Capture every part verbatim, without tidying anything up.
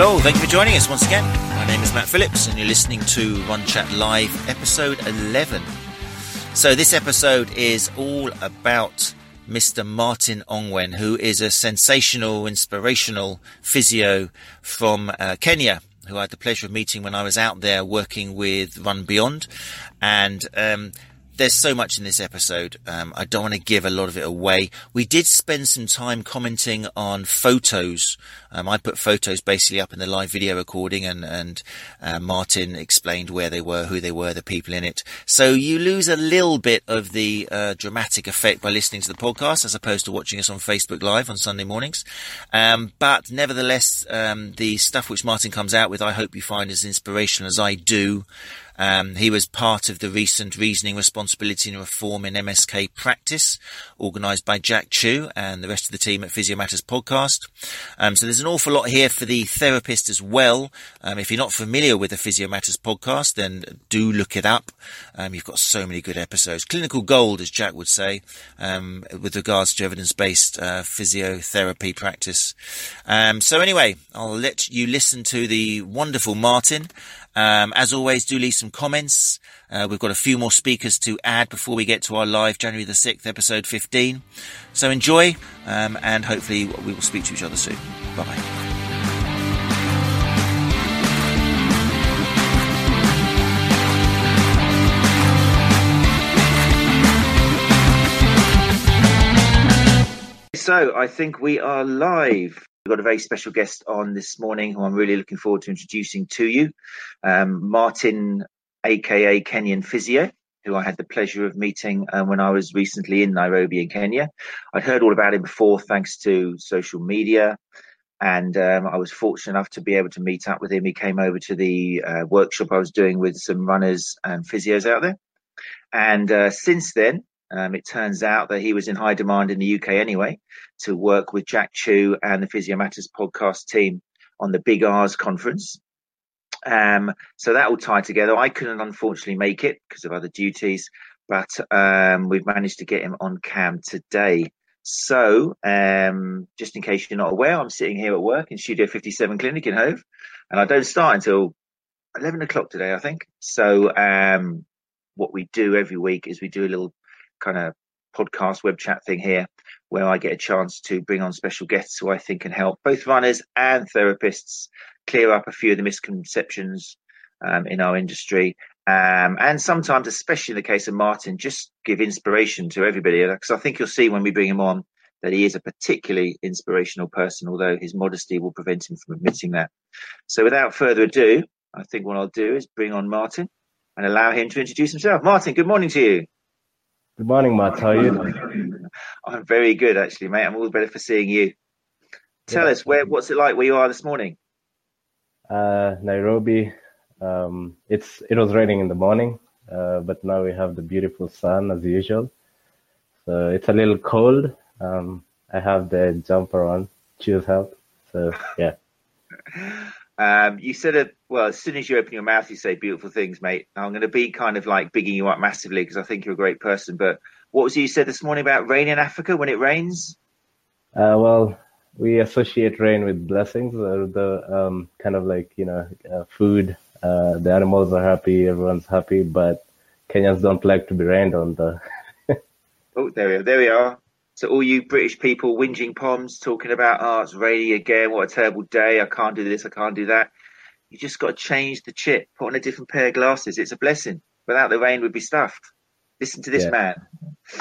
Hello, thank you for joining us once again. My name is Matt Phillips and you're listening to Run Chat Live, episode eleven. So this episode is all about Mister Martin Ongwen, who is a sensational, inspirational physio from uh, Kenya, who I had the pleasure of meeting when I was out there working with Run Beyond. And um there's so much in this episode. Um, I don't want to give a lot of it away. We did spend some time commenting on photos. Um, I put photos basically up in the live video recording and, and uh, Martin explained where they were, who they were, the people in it. So you lose a little bit of the uh, dramatic effect by listening to the podcast as opposed to watching us on Facebook Live on Sunday mornings. Um, but nevertheless, um, the stuff which Martin comes out with, I hope you find as inspirational as I do. Um, he was part of the recent Reasoning, Responsibility and Reform in M S K Practice, organised by Jack Chu and the rest of the team at PhysioMatters podcast. Um, so there's an awful lot here for the therapist as well. Um, if you're not familiar with the PhysioMatters podcast, then do look it up. Um, you've got so many good episodes. Clinical gold, as Jack would say, um, with regards to evidence-based uh, physiotherapy practice. Um, so anyway, I'll let you listen to the wonderful Martin. Um, as always, do leave some comments. Uh, we've got a few more speakers to add before we get to our live January the sixth, episode fifteen. So enjoy, um, and hopefully we will speak to each other soon. Bye-bye. So I think we are live. We've got a very special guest on this morning who I'm really looking forward to introducing to you, um, Martin, aka Kenyan Physio, who I had the pleasure of meeting uh, when I was recently in Nairobi in Kenya. I'd heard all about him before thanks to social media, and um, I was fortunate enough to be able to meet up with him. He came over to the uh, workshop I was doing with some runners and physios out there, and uh, since then Um, it turns out that he was in high demand in the U K anyway to work with Jack Chu and the PhysioMatters podcast team on the Big R's conference. Um, so that all tied together. I couldn't unfortunately make it because of other duties, but um, we've managed to get him on cam today. So um, just in case you're not aware, I'm sitting here at work in Studio fifty-seven Clinic in Hove, and I don't start until eleven o'clock today, I think. So um, what we do every week is we do a little kind of podcast web chat thing here where I get a chance to bring on special guests who I think can help both runners and therapists clear up a few of the misconceptions um, in our industry, um, and sometimes, especially in the case of Martin, just give inspiration to everybody, because I think you'll see when we bring him on that he is a particularly inspirational person, although his modesty will prevent him from admitting that. So without further ado, I think what I'll do is bring on Martin and allow him to introduce himself. Martin, good morning to you. Good morning, Matt. How are you doing? I'm very good, actually, mate. I'm all the better for seeing you. Tell yeah. us, where what's it like where you are this morning? Uh, Nairobi. Um, it's It was raining in the morning, uh, but now we have the beautiful sun as usual. So it's a little cold. Um, I have the jumper on. Cheers, help. So, yeah. Um, you said, a, well, as soon as you open your mouth, you say beautiful things, mate. I'm going to be kind of like bigging you up massively because I think you're a great person. But what was it you said this morning about rain in Africa when it rains? Uh, well, we associate rain with blessings, or the um, kind of like, you know, uh, food. Uh, the animals are happy. Everyone's happy. But Kenyans don't like to be rained on. The oh, there we are. There we are. So all you British people whinging poms, talking about, oh, it's raining again, what a terrible day, I can't do this, I can't do that. You just got to change the chip, put on a different pair of glasses. It's a blessing. Without the rain, we'd be stuffed. Listen to this yeah. man.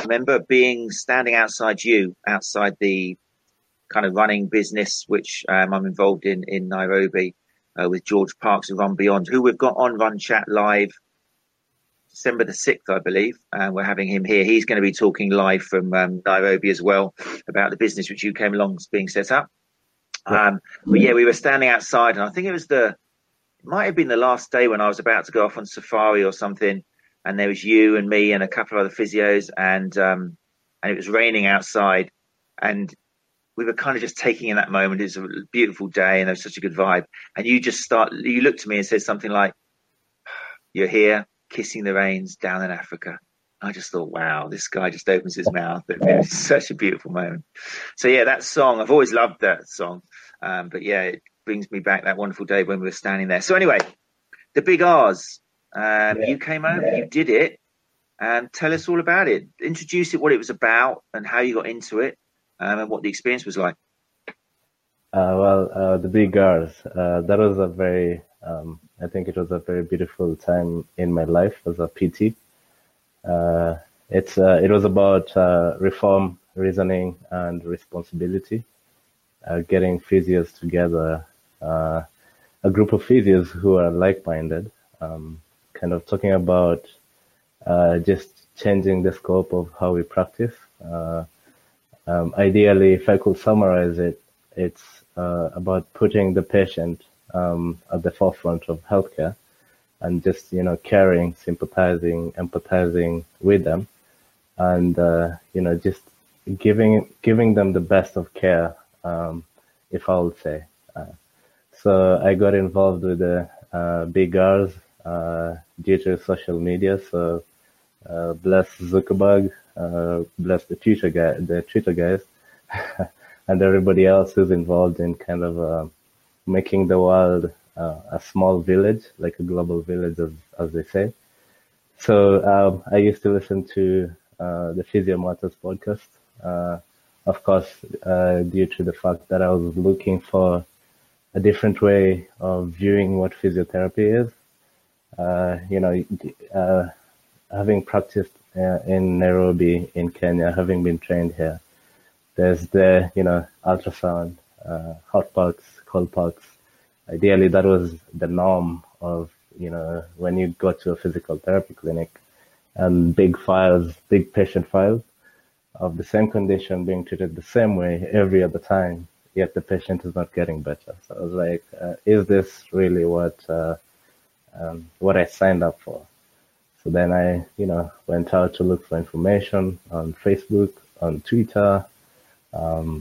Remember being standing outside you, outside the kind of running business, which um, I'm involved in in Nairobi uh, with George Parks of Run Beyond, who we've got on Run Chat Live December the sixth, I believe, and we're having him here. He's going to be talking live from um, Nairobi as well about the business which you came along being set up. Yeah. Um, but yeah, we were standing outside, and I think it was the, it might have been the last day when I was about to go off on safari or something, and there was you and me and a couple of other physios, and um, and it was raining outside, and we were kind of just taking in that moment. It was a beautiful day, and there was such a good vibe. And you just start, you looked at me and said something like, "You're here, kissing the rains down in Africa." I just thought, wow, this guy just opens his mouth. It's such a beautiful moment. So yeah, that song, I've always loved that song. Um, but yeah, it brings me back that wonderful day when we were standing there. So anyway, the Big R's. Um, yeah. You came over, yeah. you did it. And tell us all about it. Introduce it, what it was about and how you got into it, um, and what the experience was like. Uh, well, uh, the Big R's, uh, that was a very, um, I think it was a very beautiful time in my life as a P T. Uh, it's uh, it was about uh, reform, reasoning, and responsibility, uh, getting physios together, uh, a group of physios who are like-minded, um, kind of talking about uh, just changing the scope of how we practice. Uh, um, ideally, if I could summarize it, it's uh, about putting the patient um, at the forefront of healthcare, and just, you know, caring, sympathizing, empathizing with them, and uh, you know, just giving giving them the best of care, um, if I would say. Uh, so I got involved with the uh, Big R's uh, due to social media. So uh, bless Zuckerberg, uh, bless the Twitter guy, the Twitter guys, and everybody else who's involved in kind of uh, making the world Uh, a small village, like a global village, as, as they say. So um, I used to listen to uh, the PhysioMatters podcast, uh, of course, uh, due to the fact that I was looking for a different way of viewing what physiotherapy is. Uh, you know, uh, having practiced uh, in Nairobi, in Kenya, having been trained here, there's the, you know, ultrasound, uh, hot parks, cold parks. Ideally, that was the norm of, you know, when you go to a physical therapy clinic, and big files, big patient files of the same condition being treated the same way every other time, yet the patient is not getting better. So I was like, uh, is this really what uh, um, what I signed up for? So then I, you know, went out to look for information on Facebook, on Twitter, um,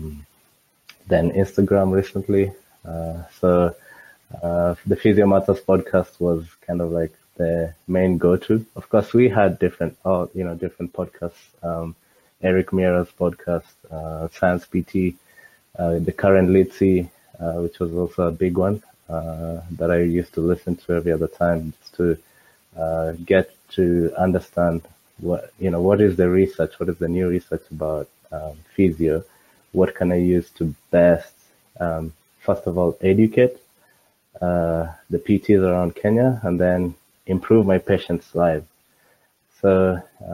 then Instagram recently. Uh, so... Uh, the PhysioMatters podcast was kind of like the main go-to. Of course, we had different, oh, you know, different podcasts. Um, Eric Mira's podcast, uh, Science P T, uh, the current Litzy, uh, which was also a big one uh, that I used to listen to every other time, just to uh, get to understand what, you know, what is the research, what is the new research about um, physio, what can I use to best, um, first of all, educate Uh, the P Ts around Kenya, and then improve my patients' lives. So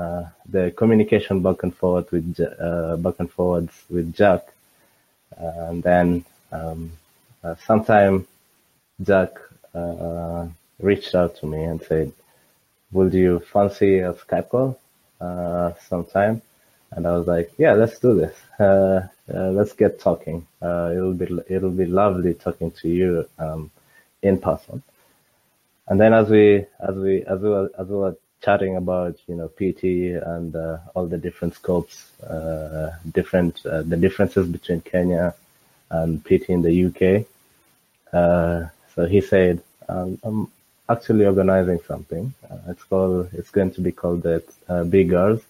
uh, the communication back and forth with uh, back and forwards with Jack, uh, and then um, uh, sometime Jack uh, reached out to me and said, "Would you fancy a Skype call uh, sometime?" And I was like, "Yeah, let's do this. Uh, uh, let's get talking. Uh, it'll be it'll be lovely talking to you." Um, in person. And then as we as we as we were, as we were chatting about, you know, P T and uh, all the different scopes, uh, different uh, the differences between Kenya and P T in the U K. Uh, so he said, um, "I'm actually organizing something. Uh, it's called it's going to be called the uh, Big R's.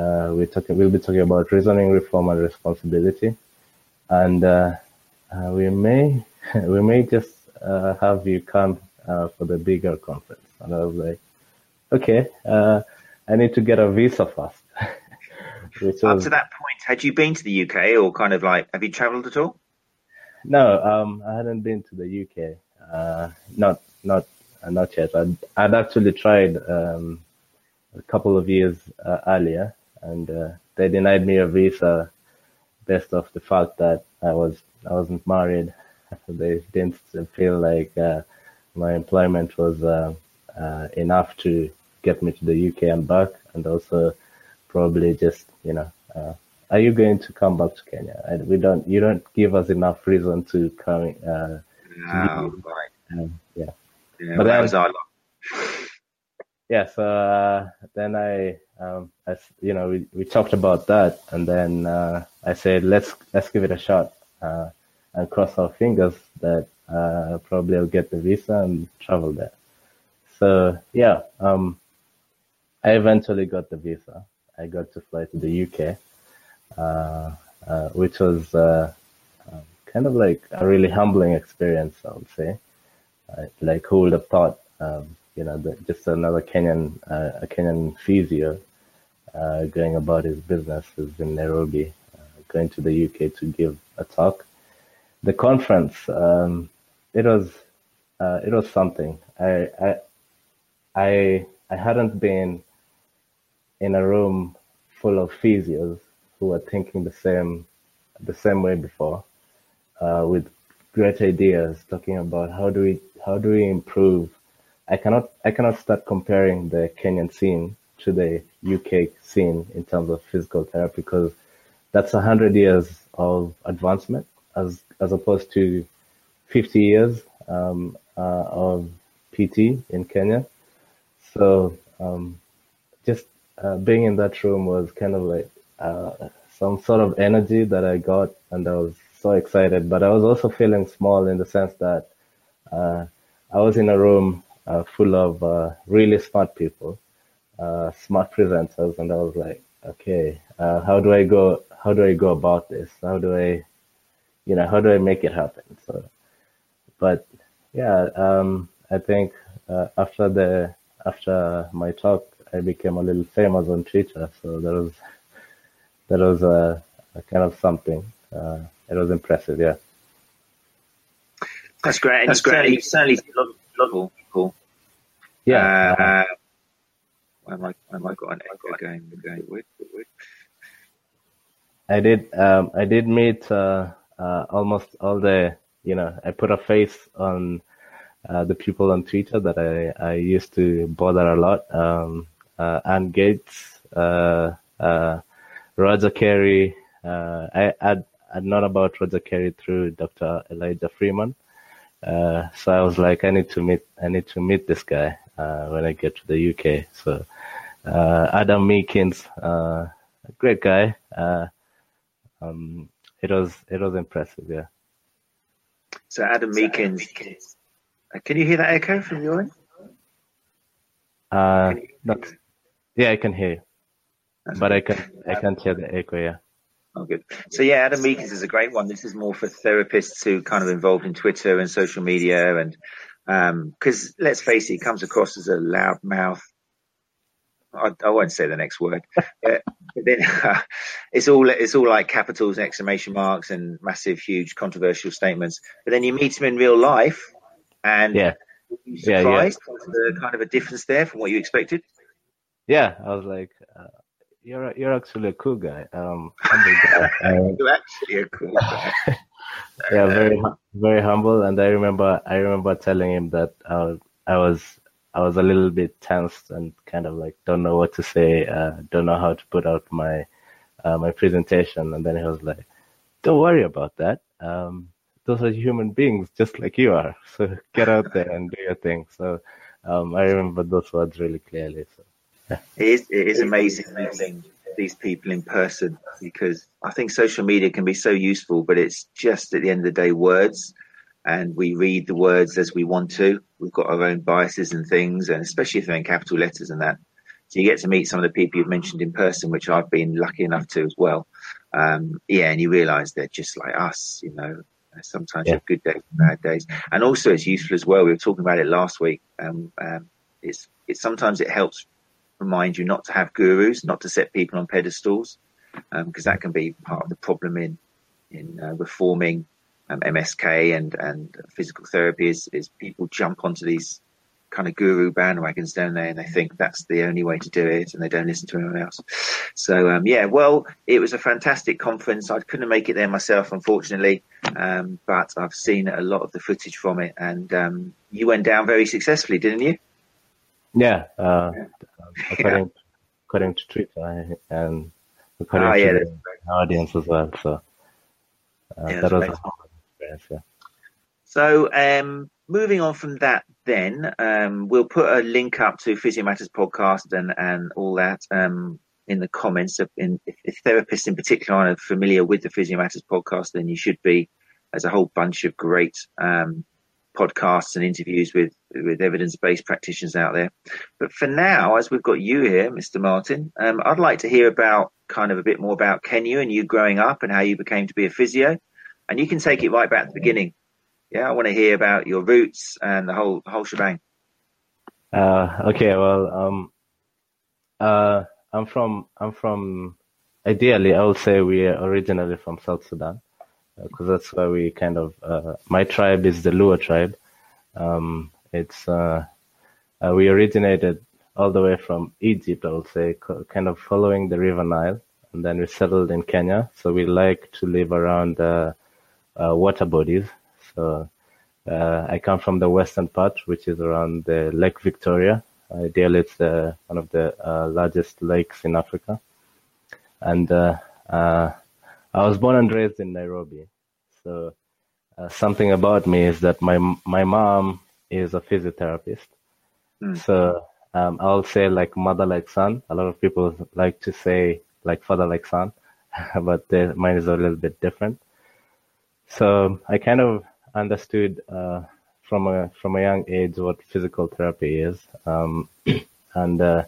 Uh, we're talking we'll be talking about reasoning, reform, and responsibility, and uh, uh, we may we may just." Uh, have you come uh, for the Big R conference?" And I was like, "Okay, uh, I need to get a visa first." Which Up was, to that point, had you been to the U K, or kind of like, have you travelled at all? No, um, I hadn't been to the U K. Uh, not, not, uh, not yet. I'd, I'd actually tried um, a couple of years uh, earlier, and uh, they denied me a visa based off the fact that I was, I wasn't married. They didn't feel like uh, my employment was uh, uh, enough to get me to the U K and back, and also probably just, you know, uh, are you going to come back to Kenya? And we don't, you don't give us enough reason to come. Uh, no, to right. Um, yeah. yeah, but well, then, that was our lot. Yeah, so uh, then I, um, I, you know, we, we talked about that, and then uh, I said, let's let's give it a shot. Uh, and cross our fingers that uh, probably I'll get the visa and travel there. So yeah, um, I eventually got the visa. I got to fly to the U K, uh, uh, which was uh, kind of like a really humbling experience, I would say. Uh, like, who would have thought, um, you know, the, just another Kenyan, uh, a Kenyan physio uh, going about his business is in Nairobi, uh, going to the U K to give a talk. The conference, um, it was, uh, it was something. I, I, I, I hadn't been in a room full of physios who were thinking the same, the same way before, uh, with great ideas, talking about how do we, how do we improve. I cannot, I cannot start comparing the Kenyan scene to the U K scene in terms of physical therapy, because that's a hundred years of advancement as, as opposed to fifty years, um, uh, of P T in Kenya. So, um, just, uh, being in that room was kind of like, uh, some sort of energy that I got, and I was so excited, but I was also feeling small in the sense that, uh, I was in a room uh, full of, uh, really smart people, uh, smart presenters. And I was like, okay, uh, how do I go, how do I go about this? How do I, you know, how do I make it happen? So, but yeah, um, I think, uh, after the, after my talk, I became a little famous on Twitter. So that was, that was a, a kind of something. Uh, it was impressive, yeah. That's great. That's great. You've certainly seen a lot, lot of people. Yeah. Uh, uh, I, I might, I might got an echo going. I did. Um, I did meet uh, uh, almost all the. You know, I put a face on uh, the people on Twitter that I, I used to bother a lot. Um, uh, Anne Gates. Uh, uh, Roger Kerry, uh, I, I'd, I'd known about Roger Kerry through Doctor Elijah Freeman. Uh, so I was like, I need to meet, I need to meet this guy, uh, when I get to the U K. So, uh, Adam Meakins, uh, a great guy. Uh, um, it was, it was impressive. Yeah. So Adam Meakins, uh, can you hear that echo from your end? Uh, that's, yeah, I can hear you. That's but good. I can I can hear the echo, yeah. Oh, good. So yeah, Adam Meakins is a great one. This is more for therapists who are kind of involved in Twitter and social media, and because um, let's face it, it comes across as a loud mouth. I, I won't say the next word, but, but then uh, it's all it's all like capitals and exclamation marks and massive, huge, controversial statements. But then you meet him in real life, and yeah, were you surprised yeah, yeah. There's a, kind of a difference there from what you expected? Yeah, I was like. Uh... You're you're actually a cool guy. Um, humble guy. Um, you're actually a cool guy. Yeah, very very humble. And I remember I remember telling him that I, I was I was a little bit tense and kind of like don't know what to say, uh, don't know how to put out my uh, my presentation. And then he was like, "Don't worry about that. Um, those are human beings just like you are. So get out there and do your thing." So um, I remember those words really clearly. So. It is, it is amazing meeting these people in person, because I think social media can be so useful, but it's just at the end of the day words, and we read the words as we want to. We've got our own biases and things, and especially if they're in capital letters and that. So you get to meet some of the people you've mentioned in person, which I've been lucky enough to as well. Um, yeah, and you realise they're just like us, you know. Sometimes yeah. You have good days and bad days. And also it's useful as well. We were talking about it last week. Um, um, it's, it's sometimes it helps remind you not to have gurus, not to set people on pedestals, because um, that can be part of the problem in in uh, reforming um, M S K and and physical therapy is, is people jump onto these kind of guru bandwagons, don't they? And they think that's the only way to do it, and they don't listen to anyone else. So um, yeah, well, it was a fantastic conference. I couldn't make it there myself, unfortunately, um, but I've seen a lot of the footage from it, and um, you went down very successfully, didn't you? Yeah, uh, yeah. According, yeah. according to Twitter and according oh, yeah, to the audience as well. So uh, yeah, that was amazing. A experience. Yeah. So um, moving on from that then, um, we'll put a link up to PhysioMatters podcast and, and all that um, in the comments. In, if, if therapists in particular aren't familiar with the PhysioMatters podcast, then you should be. There's a whole bunch of great um podcasts and interviews with with evidence-based practitioners out there, but for now, as we've got you here, Mister Martin, um I'd like to hear about kind of a bit more about Kenya and you growing up and how you became to be a physio, And you can take it right back to the beginning. Yeah, I want to hear about your roots and the whole whole shebang. Uh, okay, well, um, uh, I'm from I'm from. Ideally, I would say we are originally from South Sudan, because uh, that's where we kind of. Uh, my tribe is the Luo tribe. Um, it's uh, uh, we originated all the way from Egypt, I would say, co- kind of following the River Nile, and then we settled in Kenya. So we like to live around uh, uh, water bodies. So uh, I come from the western part, which is around the Lake Victoria. Ideally, it's uh, one of the uh, largest lakes in Africa. And uh, uh, I was born and raised in Nairobi. So uh, something about me is that my my mom is a physiotherapist. Mm. So um, I'll say like mother like son. A lot of people like to say like father like son, but they, mine is a little bit different. So I kind of understood uh, from a from a young age what physical therapy is, um, and uh,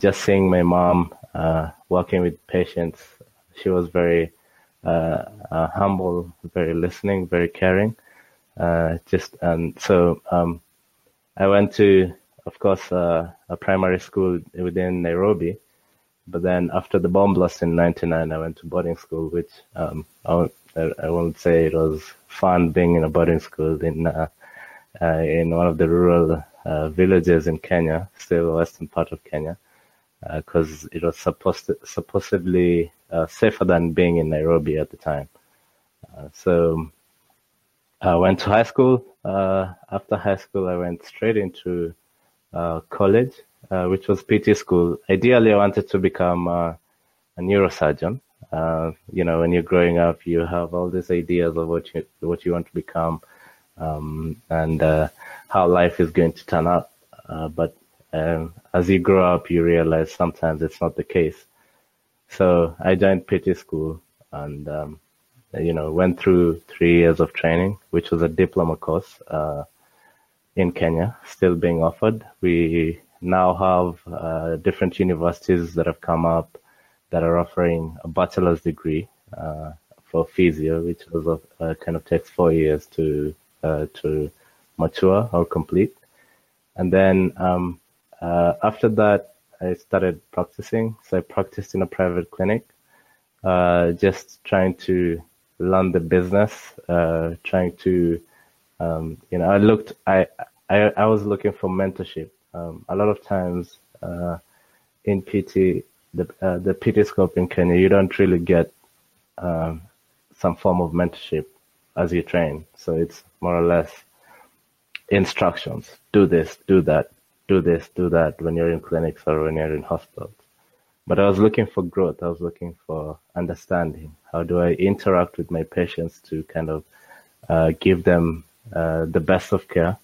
just seeing my mom uh, working with patients, she was very uh, uh, humble, very listening, very caring. Uh, just and so um, I went to, of course, uh, a primary school within Nairobi. But then after the bomb blast in ninety-nine, I went to boarding school, which um, I, I won't say it was fun being in a boarding school in uh, uh, in one of the rural uh, villages in Kenya, still the western part of Kenya, because uh, it was supposed to, supposedly uh, safer than being in Nairobi at the time. Uh, so I went to high school. Uh, after high school, I went straight into uh, college. Uh, which was P T school. Ideally, I wanted to become uh, a neurosurgeon. Uh, you know, when you're growing up, you have all these ideas of what you what you want to become, um, and uh, how life is going to turn out. Uh, but um, as you grow up, you realize sometimes it's not the case. So I joined P T school and, um, you know, went through three years of training, which was a diploma course uh, in Kenya, still being offered. We now have uh, different universities that have come up that are offering a bachelor's degree uh, for physio, which was a, uh, kind of takes four years to uh, to mature or complete. And then um, uh, after that, I started practicing. So I practiced in a private clinic, uh, just trying to learn the business, uh, trying to, um, you know, I looked, I, I, I was looking for mentorship. Um, a lot of times uh, in P T, the uh, the P T scope in Kenya, you don't really get um, some form of mentorship as you train. So it's more or less instructions: do this, do that, do this, do that when you're in clinics or when you're in hospitals. But I was looking for growth. I was looking for understanding. How do I interact with my patients to kind of uh, give them uh, the best of care?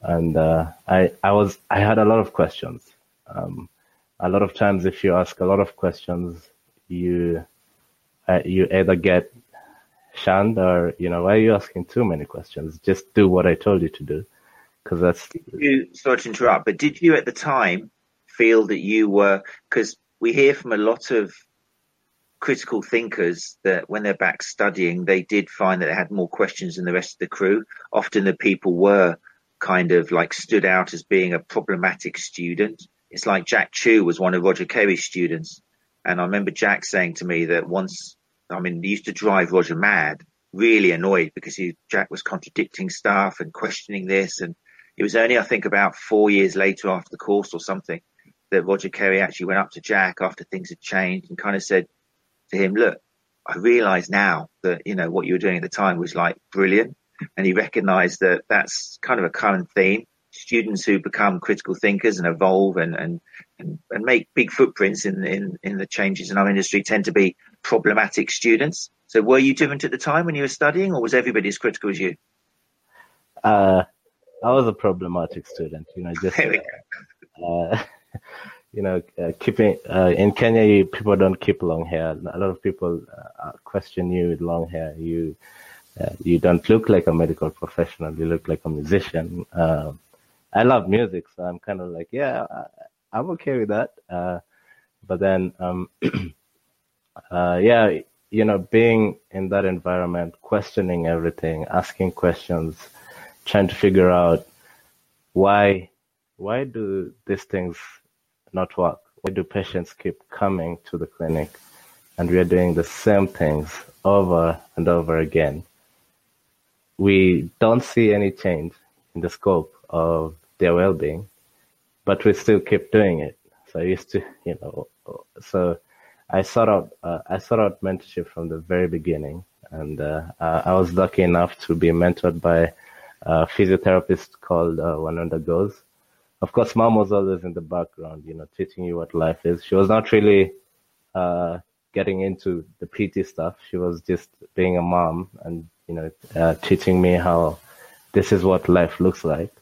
And uh, I, I was, I had a lot of questions. Um, a lot of times, if you ask a lot of questions, you, uh, you either get shunned or, you know, why are you asking too many questions? Just do what I told you to do, because that's. Did you, sorry to interrupt, but did you at the time feel that you were? Because we hear from a lot of critical thinkers that when they're back studying, they did find that they had more questions than the rest of the crew. Often, the people were kind of like stood out as being a problematic student. It's like Jack Chu was one of Roger Kerry's students. And I remember Jack saying to me that once, I mean, he used to drive Roger mad, really annoyed because he, Jack was contradicting stuff and questioning this. And it was only, I think, about four years later after the course or something that Roger Kerry actually went up to Jack after things had changed and kind of said to him, look, I realize now that, you know, what you were doing at the time was like brilliant. And he recognized that that's kind of a common theme. Students who become critical thinkers and evolve and, and, and, and make big footprints in, in, in the changes in our industry tend to be problematic students. So were you different at the time when you were studying, or was everybody as critical as you? Uh, I was a problematic student, you know, just, uh, uh, you know, uh, keeping uh, in Kenya, you, people don't keep long hair. A lot of people uh, question you with long hair. You... Uh, you don't look like a medical professional. You look like a musician. Uh, I love music, so I'm kind of like, yeah, I, I'm okay with that. Uh, but then, um, uh, yeah, you know, being in that environment, questioning everything, asking questions, trying to figure out why, why do these things not work? Why do patients keep coming to the clinic and we are doing the same things over and over again? We don't see any change in the scope of their well-being, but we still keep doing it. So I used to, you know, so I sought out, uh, I sought out mentorship from the very beginning, and uh, I was lucky enough to be mentored by a physiotherapist called uh, Wananda Goes. Of course, mom was always in the background, you know, teaching you what life is. She was not really uh, getting into the P T stuff. She was just being a mom and, you know, uh, teaching me how this is what life looks like.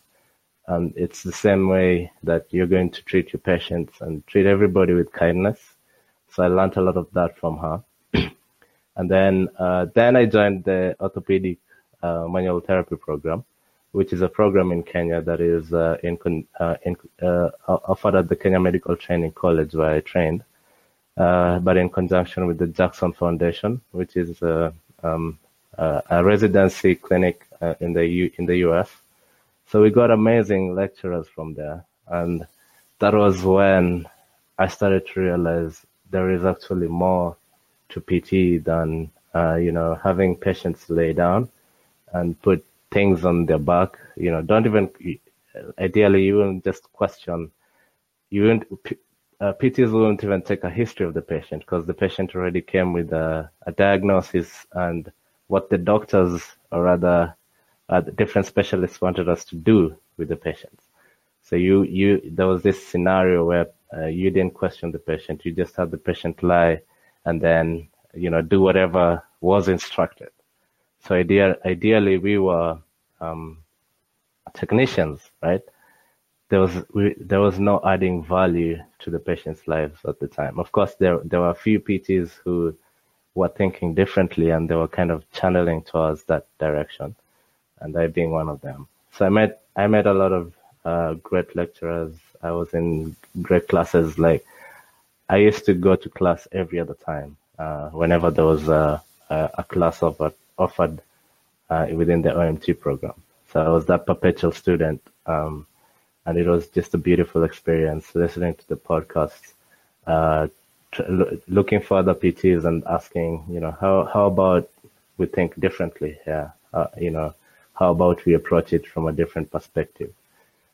And it's the same way that you're going to treat your patients and treat everybody with kindness. So I learned a lot of that from her. And then uh, then I joined the orthopedic uh, manual therapy program, which is a program in Kenya that is uh, in, uh, in, uh, offered at the Kenya Medical Training College, where I trained, uh, but in conjunction with the Jackson Foundation, which is uh, um, uh, a residency clinic uh, in the U- in the U S. So we got amazing lecturers from there, and that was when I started to realize there is actually more to P T than uh, you know, having patients lay down and put things on their back. You know, don't even, ideally you won't just question, you won't, uh, P Ts won't even take a history of the patient, because the patient already came with a, a diagnosis and what the doctors, or rather Uh, the different specialists, wanted us to do with the patients. So you, you, there was this scenario where uh, you didn't question the patient. You just had the patient lie and then, you know, do whatever was instructed. So idea, ideally, we were um, technicians, right? There was we, there was no adding value to the patient's lives at the time. Of course, there there were a few P Ts who were thinking differently and they were kind of channeling towards that direction, and I being one of them. So I met I met a lot of uh, great lecturers. I was in great classes. Like, I used to go to class every other time, uh, whenever there was a, a, a class offered, offered uh, within the O M T program. So I was that perpetual student, um, and it was just a beautiful experience listening to the podcasts, uh, tr- looking for other P Ts and asking, you know, how, how about we think differently here, uh, you know, how about we approach it from a different perspective?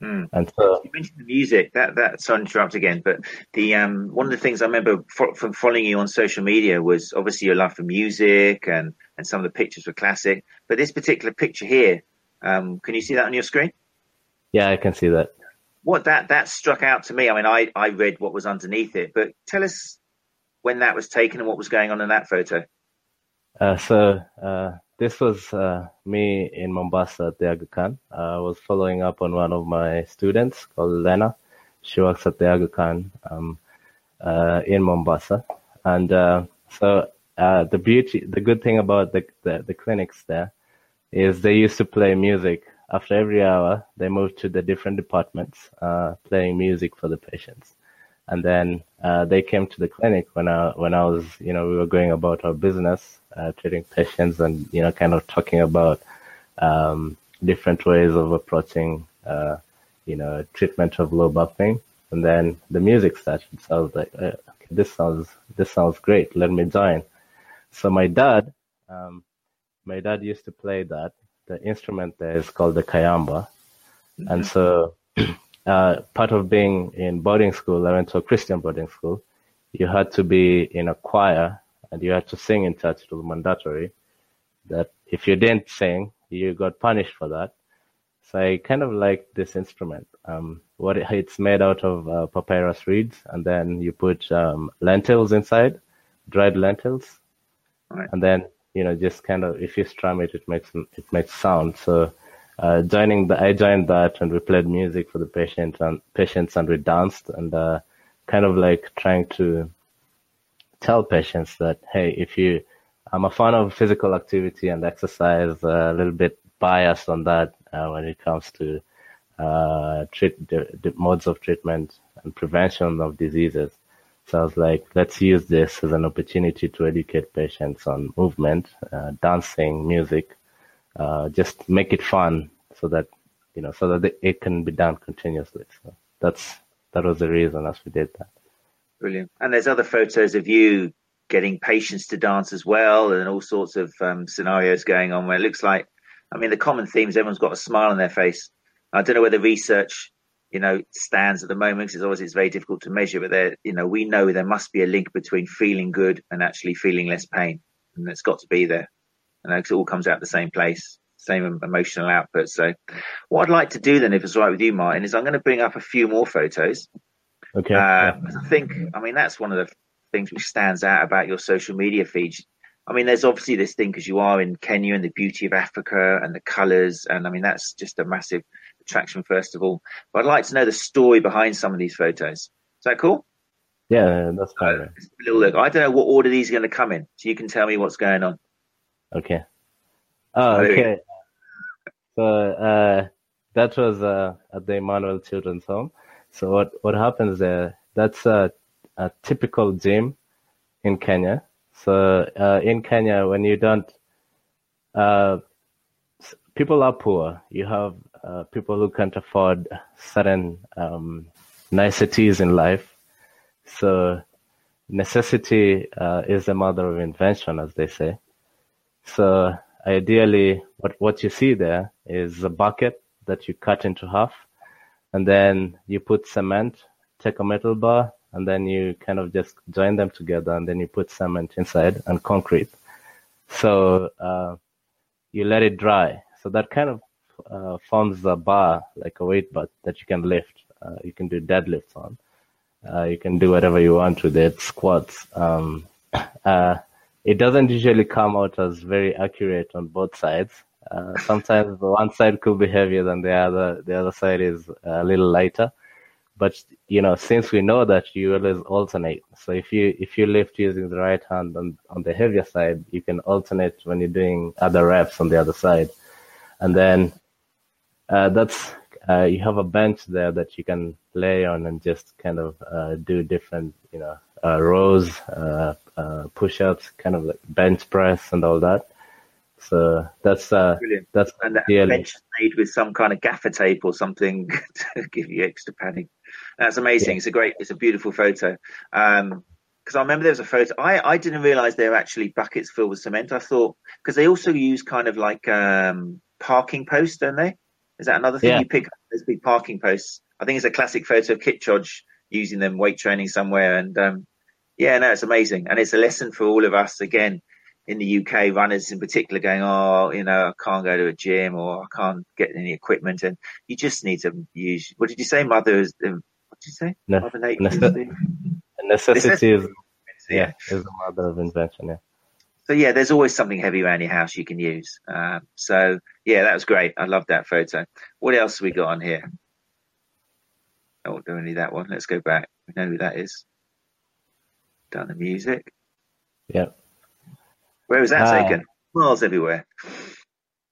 Mm. And so you mentioned the music. That that sorry to interrupt again, but the um, one of the things I remember for, from following you on social media was obviously your love for music, and, and some of the pictures were classic. But this particular picture here, um, can you see that on your screen? Yeah, I can see that. What that that struck out to me. I mean, I, I read what was underneath it, but tell us when that was taken and what was going on in that photo. Uh, so. Uh... This was uh, me in Mombasa at the Aga Khan. I was following up on one of my students called Lena. She works at the Aga Khan um, uh, in Mombasa. And uh, so uh, the beauty, the good thing about the, the, the clinics there is they used to play music. After every hour, they moved to the different departments uh, playing music for the patients. And then uh, they came to the clinic when I, when I was, you know, we were going about our business, uh, treating patients and, you know, kind of talking about um, different ways of approaching, uh, you know, treatment of low back pain. And then the music started. So I was like, okay, this sounds, this sounds great. Let me join. So my dad, um, my dad used to play that. The instrument there is called the kayamba. Mm-hmm. And so... Uh, part of being in boarding school, I went to a Christian boarding school. You had to be in a choir and you had to sing in church. It was mandatory that if you didn't sing, you got punished for that. So I kind of liked this instrument. Um, what it, it's made out of uh, papyrus reeds, and then you put um, lentils inside, dried lentils, right. And then, you know, just kind of, if you strum it, it makes it makes sound. So. Uh, joining the, I joined that, and we played music for the patient and patients, and we danced, and uh, kind of like trying to tell patients that, hey, if you, I'm a fan of physical activity and exercise, uh, a little bit biased on that uh, when it comes to uh, treat the, the modes of treatment and prevention of diseases. So I was like, let's use this as an opportunity to educate patients on movement, uh, dancing, music, uh, just make it fun so that, you know, so that it can be done continuously. So that's, that was the reason as we did that. Brilliant. And there's other photos of you getting patients to dance as well, and all sorts of um, scenarios going on where it looks like, I mean, the common theme is everyone's got a smile on their face. I don't know whether research, you know, stands at the moment, because it's always, it's very difficult to measure, but there, you know, we know there must be a link between feeling good and actually feeling less pain. And it's got to be there. And it all comes out the same place, same emotional output. So what I'd like to do then, if it's all right with you, Martin, is I'm going to bring up a few more photos. Okay. Uh, yeah. I think, I mean, that's one of the things which stands out about your social media feed. I mean, there's obviously this thing because you are in Kenya and the beauty of Africa and the colors. And I mean, that's just a massive attraction, first of all. But I'd like to know the story behind some of these photos. Is that cool? Yeah, that's fine. Uh, a little look. I don't know what order these are going to come in, so you can tell me what's going on. Okay. Oh, okay. So uh, that was uh, at the Emmanuel Children's Home. So what, what happens there, that's a, a typical gym in Kenya. So uh, in Kenya, when you don't, uh, people are poor. You have uh, people who can't afford certain um, niceties in life. So necessity uh, is the mother of invention, as they say. So ideally, what, what you see there is a bucket that you cut into half, and then you put cement, take a metal bar, and then you kind of just join them together, and then you put cement inside and concrete. So uh, you let it dry. So that kind of uh, forms a bar, like a weight bar that you can lift. Uh, you can do deadlifts on. Uh, you can do whatever you want with it, squats. Um, uh, it doesn't usually come out as very accurate on both sides. Uh, sometimes one side could be heavier than the other. The other side is a little lighter. But, you know, since we know that, you always alternate. So if you if you lift using the right hand on, on the heavier side, you can alternate when you're doing other reps on the other side. And then uh, that's uh, you have a bench there that you can lay on and just kind of uh, do different, you know, uh, rows, uh, uh, push-ups, kind of like bench press and all that. So that's uh, brilliant. That's and that bench is made with some kind of gaffer tape or something to give you extra padding. That's amazing. Yeah. It's a great, it's a beautiful photo. Um, because I remember there was a photo. I, I didn't realize they were actually buckets filled with cement. I thought, because they also use kind of like um parking posts, don't they? Is that another thing yeah. you pick up? Those big parking posts. I think it's a classic photo of Kipchoge using them weight training somewhere. And um, yeah, no, it's amazing, and it's a lesson for all of us again. In the U K, runners in particular going, oh, you know, I can't go to a gym, or I can't get any equipment. And you just need to use, what did you say, mother? Is, um, what did you say? Ne- mother nature. Necessity, necessity is, yeah, yeah, is the mother of invention, yeah. So, yeah, there's always something heavy around your house you can use. Um, so, yeah, that was great. I love that photo. What else have we got on here? I won't do any that one. Let's go back. We know who that is. Done the music. Yeah. Where was that taken? Uh, Miles everywhere.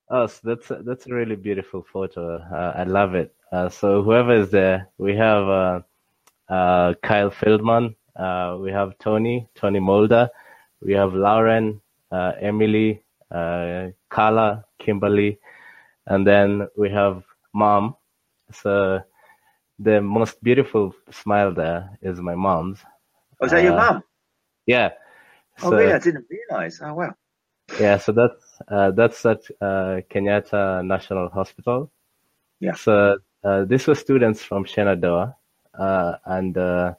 Oh, so that's a, that's a really beautiful photo. Uh, I love it. Uh, so whoever is there, we have uh, uh, Kyle Feldman, uh, we have Tony, Tony Mulder, we have Lauren, uh, Emily, uh, Carla, Kimberly, and then we have Mom. So the most beautiful smile there is my mom's. Oh, is that uh, your mom? Yeah. So, oh, really? I didn't realize. Oh, wow. Yeah, so that's uh, that's at uh, Kenyatta National Hospital. Yeah. So uh, these were students from Shenandoah, uh, and uh,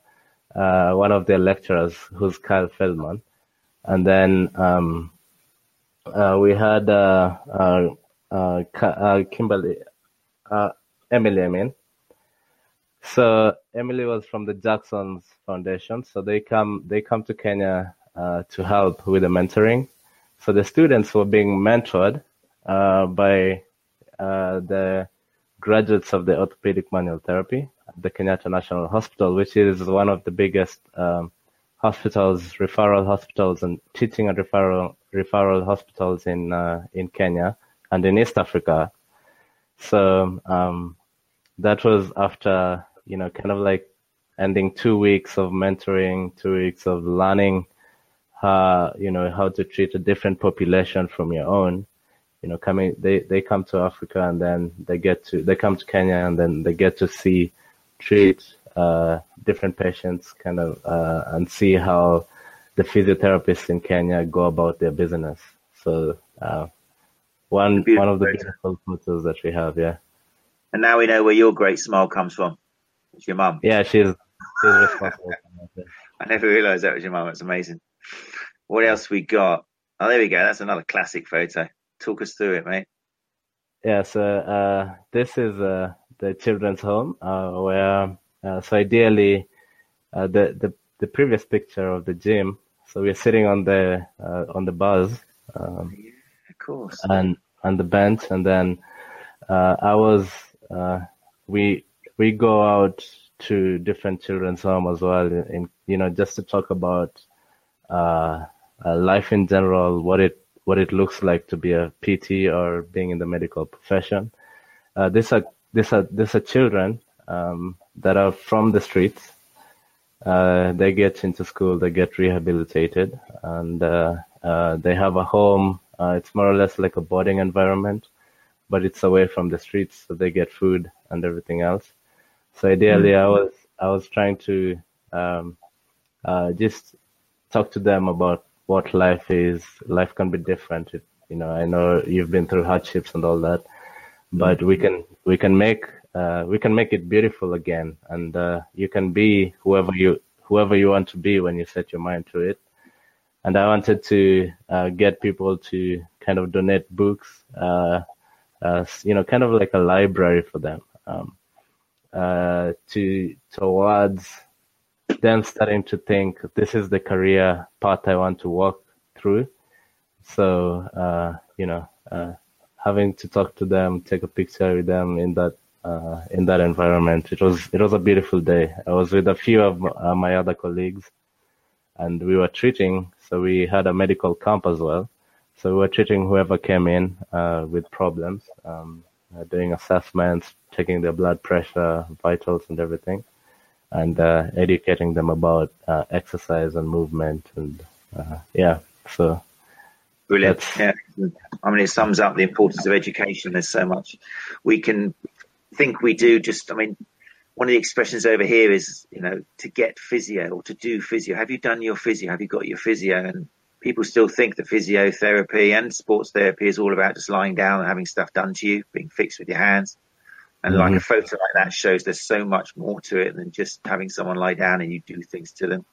uh, one of their lecturers, who's Kyle Feldman. And then um, uh, we had uh, uh, uh, uh, Kimberly, uh, Emily, I mean. So Emily was from the Jackson Foundation. So they come they come to Kenya Uh, to help with the mentoring. So the students were being mentored uh, by uh, the graduates of the orthopedic manual therapy at the Kenyatta National Hospital, which is one of the biggest um, hospitals, referral hospitals, and teaching and referral referral hospitals in uh, in Kenya and in East Africa. So um, that was after, you know, kind of like ending two weeks of mentoring, two weeks of learning, uh, you know, how to treat a different population from your own. You know, coming, they, they come to Africa and then they get to, they come to Kenya and then they get to see, treat uh, different patients kind of, uh, and see how the physiotherapists in Kenya go about their business. So uh, one, beautiful. one of the beautiful photos that we have, yeah. And now we know where your great smile comes from. It's your mum. Yeah, she's, she's responsible. I never realised that was your mum. That's amazing. What else we got? Oh, there we go. That's another classic photo. Talk us through it, mate. Yeah, so uh, this is uh, the children's home uh, where, uh, so ideally, uh, the, the the previous picture of the gym. So we're sitting on the uh, on the bars, um, yeah, of course, and on the bench, and then uh, I was uh, we we go out to different children's home as well, and you know, just to talk about uh, uh, life in general, what it. what it looks like to be a P T or being in the medical profession. Uh, these are these are these are children um, that are from the streets. Uh, they get into school, they get rehabilitated, and uh, uh, they have a home. Uh, it's more or less like a boarding environment, but it's away from the streets, so they get food and everything else. So ideally, mm-hmm. I was I was trying to um, uh, just talk to them about what life is. Life can be different. It, you know, I know you've been through hardships and all that, but we can we can make uh, we can make it beautiful again. And uh, you can be whoever you whoever you want to be when you set your mind to it. And I wanted to uh, get people to kind of donate books, uh, uh, you know, kind of like a library for them, um, uh, to towards. Then starting to think, this is the career path I want to walk through. So, uh, you know, uh, having to talk to them, take a picture with them in that uh, in that environment. It was it was a beautiful day. I was with a few of my, uh, my other colleagues, and we were treating. So we had a medical camp as well. So we were treating whoever came in uh, with problems, um, uh, doing assessments, checking their blood pressure, vitals, and everything. And uh, educating them about uh, exercise and movement, and uh, yeah, so brilliant. Yeah. I mean, it sums up the importance of education. There's so much we can think we do. Just, I mean, one of the expressions over here is, you know, to get physio or to do physio. Have you done your physio? Have you got your physio? And people still think that physiotherapy and sports therapy is all about just lying down and having stuff done to you, being fixed with your hands. And like mm-hmm. a photo like that shows there's so much more to it than just having someone lie down and you do things to them.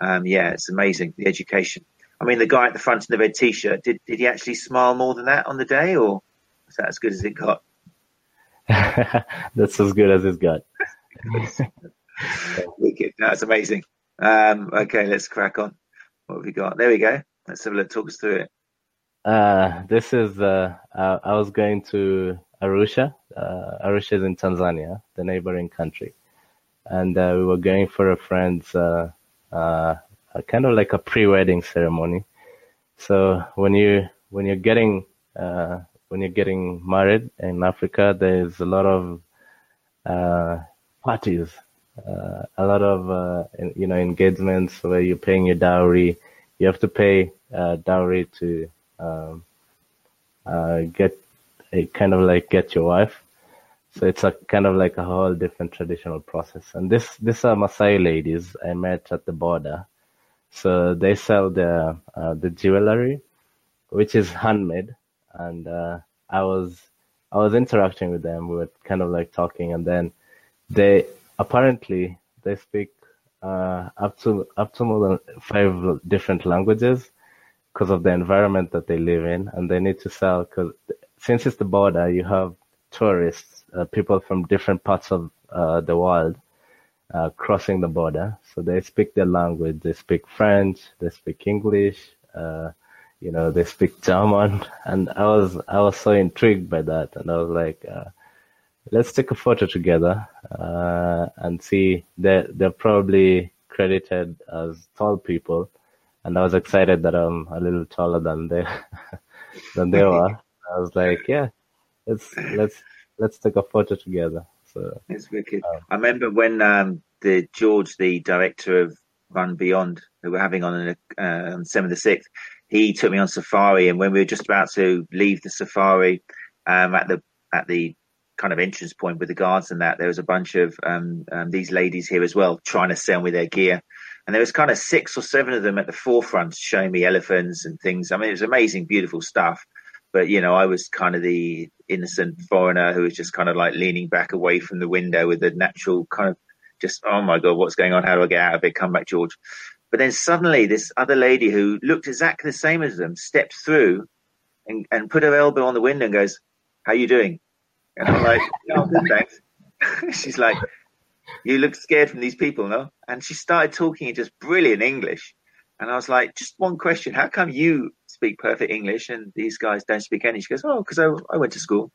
Um, yeah, it's amazing, the education. I mean, the guy at the front in the red T-shirt, did, did he actually smile more than that on the day, or is that as good as it got? That's as good as it got. Wicked. That's amazing. Um, okay, let's crack on. What have we got? There we go. Let's have a look. Talk us through it. Uh, this is, uh, uh, I was going to Arusha. Uh, Arusha is in Tanzania, the neighboring country. And uh, we were going for a friend's, uh, uh, a kind of like a pre-wedding ceremony. So when you, when you're getting, uh, when you're getting married in Africa, there's a lot of, uh, parties, uh, a lot of, uh, you know, engagements where you're paying your dowry. You have to pay, uh, dowry to, um, uh, get, it kind of like get your wife. So it's a kind of like a whole different traditional process. And this, these are Maasai ladies I met at the border. So they sell the, uh, the jewelry, which is handmade. And, uh, I was, I was interacting with them. We were kind of like talking, and then they, apparently they speak, uh, up to, up to more than five different languages because of the environment that they live in, and they need to sell because since it's the border, you have tourists, uh, people from different parts of uh, the world uh, crossing the border. So they speak their language. They speak French. They speak English. Uh, you know, they speak German. And I was I was so intrigued by that. And I was like, uh, let's take a photo together uh, and see. They're, they're probably credited as tall people. And I was excited that I'm a little taller than they than they were. I was like, yeah, let's let's let's take a photo together. So it's wicked. Um, I remember when um, the George, the director of Run Beyond, who we're having on an, uh, on December the sixth, he took me on safari, and when we were just about to leave the safari, um, at the at the kind of entrance point with the guards and that, there was a bunch of um, um, these ladies here as well trying to sell me their gear. And there was kind of six or seven of them at the forefront showing me elephants and things. I mean, it was amazing, beautiful stuff. But, you know, I was kind of the innocent foreigner who was just kind of like leaning back away from the window with the natural kind of just, oh, my God, what's going on? How do I get out of it? Come back, George. But then suddenly this other lady who looked exactly the same as them stepped through and, and put her elbow on the window and goes, how you doing? And I'm like, no, thanks. She's like, you look scared from these people, no? And she started talking in just brilliant English. And I was like, just one question. How come you speak perfect English and these guys don't speak any? She goes, oh, because I, I went to school.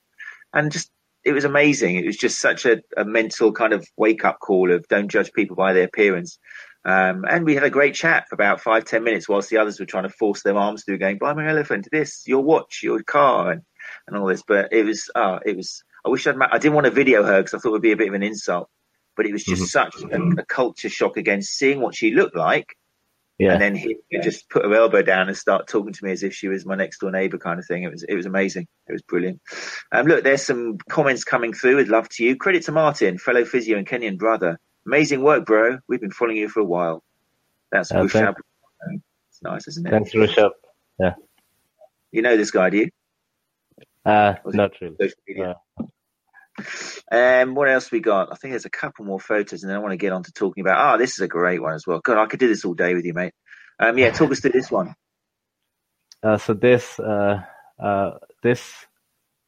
And just, it was amazing. It was just such a, a mental kind of wake-up call of don't judge people by their appearance. Um, and we had a great chat for about five, ten minutes whilst the others were trying to force their arms through, going, buy my elephant, this, your watch, your car, and, and all this. But it was, uh, it was, I wish I'd, ma- I didn't want to video her because I thought it would be a bit of an insult. But it was just mm-hmm. such a, a culture shock again, seeing what she looked like. Yeah. And then he yeah. just put her elbow down and start talking to me as if she was my next door neighbor kind of thing. It was it was amazing. It was brilliant. Um, look, there's some comments coming through with love to you. Credit to Martin, fellow physio and Kenyan brother. Amazing work, bro. We've been following you for a while. That's uh, Rushab. It's nice, isn't it? Thanks, Rushab. Yeah. You know this guy, do you? Uh, not really. Um, what else we got? I think there's a couple more photos, and then I want to get on to talking about. Ah, oh, this is a great one as well. God, I could do this all day with you, mate. Um, yeah, talk us through this one. Uh, so this, uh, uh, this,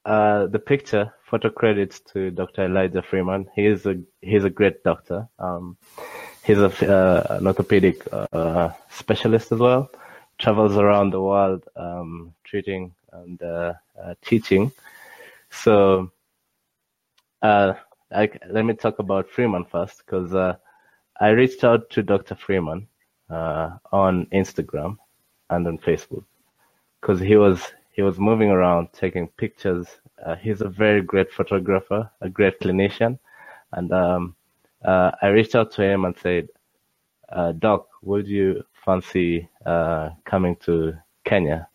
uh, the picture. Photo credits to Doctor Elijah Freeman. He is a he's a great doctor. Um, he's a uh, an orthopedic uh, specialist as well. Travels around the world, um, treating and uh, uh, teaching. So. Uh, I, let me talk about Freeman first, because uh, I reached out to Doctor Freeman uh, on Instagram and on Facebook, because he was he was moving around taking pictures. Uh, he's a very great photographer, a great clinician, and um, uh, I reached out to him and said, uh, "Doc, would you fancy uh, coming to Kenya?"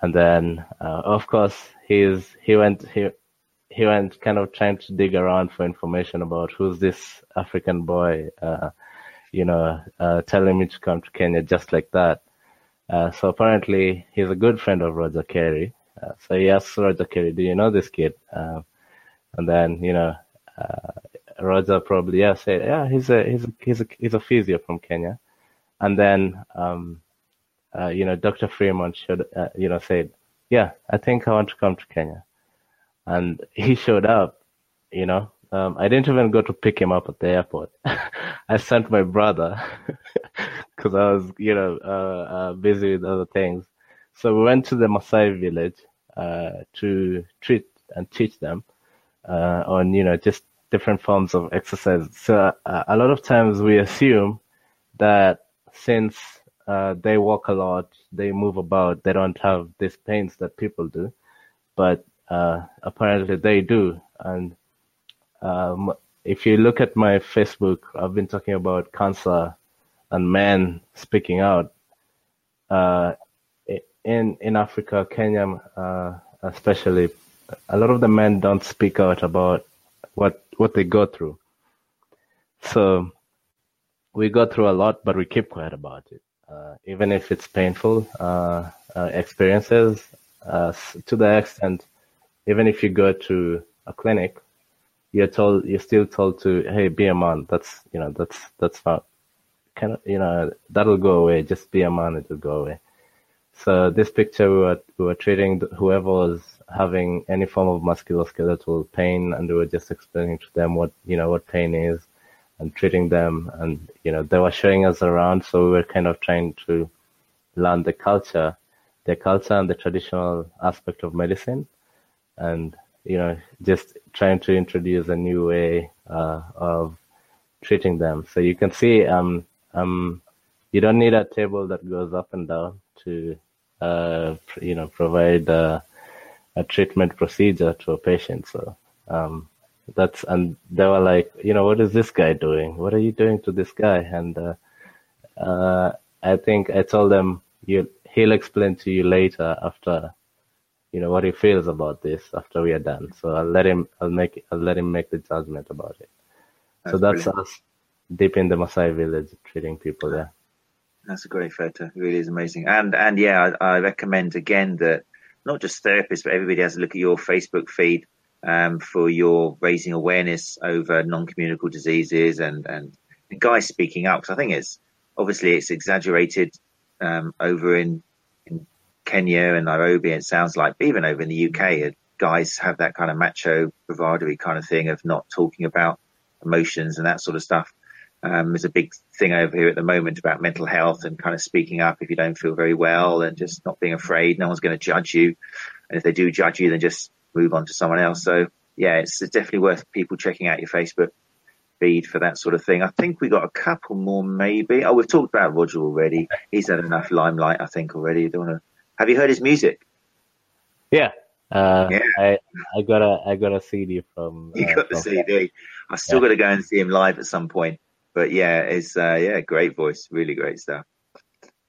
And then, uh, of course, he's he went he. He went kind of trying to dig around for information about who's this African boy, uh, you know, uh, telling me to come to Kenya just like that. Uh, so apparently he's a good friend of Roger Kerry. Uh, so he asked Roger Kerry, do you know this kid? Uh, and then, you know, uh, Roger probably yeah said, yeah, he's a he's a, he's a he's a physio from Kenya. And then, um, uh, you know, Doctor Freeman should, uh, you know, said, yeah, I think I want to come to Kenya. And he showed up, you know. Um, I didn't even go to pick him up at the airport. I sent my brother because I was, you know, uh, uh, busy with other things. So we went to the Maasai village uh, to treat and teach them uh, on, you know, just different forms of exercise. So uh, a lot of times we assume that since uh, they walk a lot, they move about, they don't have these pains that people do. But Uh, apparently they do. And um, if you look at my Facebook, I've been talking about cancer and men speaking out. Uh, in in Africa, Kenya uh, especially, a lot of the men don't speak out about what what they go through. So we go through a lot, but we keep quiet about it. Uh, even if it's painful uh, uh, experiences, uh, to the extent even if you go to a clinic, you're told, you're still told to, hey, be a man. That's, you know, that's, that's not, kind of, you know, that'll go away. Just be a man, it'll go away. So this picture, we were, we were treating whoever was having any form of musculoskeletal pain, and we were just explaining to them what, you know, what pain is and treating them. And, you know, they were showing us around. So we were kind of trying to learn the culture, their culture and the traditional aspect of medicine. And, you know, just trying to introduce a new way uh, of treating them. So you can see um, um, you don't need a table that goes up and down to, uh, you know, provide uh, a treatment procedure to a patient. So um, That's and they were like, you know, what is this guy doing? What are you doing to this guy? And uh, uh, I think I told them, you, he'll explain to you later after, you know, what he feels about this after we are done. So I'll let him. I'll make. I'll let him make the judgment about it. That's so that's brilliant. Us deep in the Maasai village treating people there. That's a great photo. It really is amazing. And and yeah, I, I recommend again that not just therapists, but everybody has a look at your Facebook feed. Um, for your raising awareness over non-communicable diseases and, and guys speaking up. Because I think it's obviously it's exaggerated um, over in, in Kenya and Nairobi. It sounds like even over in the U K, guys have that kind of macho bravadery kind of thing of not talking about emotions and that sort of stuff. Um, there's a big thing over here at the moment about mental health and kind of speaking up if you don't feel very well and just not being afraid. No one's going to judge you. And if they do judge you, then just move on to someone else. So yeah, it's definitely worth people checking out your Facebook feed for that sort of thing. I think we got a couple more, maybe. Oh, we've talked about Roger already. He's had enough limelight, I think, already. Don't wanna... Have you heard his music? Yeah, uh, yeah. I, I got a I got a C D from. You uh, got the from... C D. I still yeah. got to go and see him live at some point. But yeah, it's uh, yeah, great voice, really great stuff.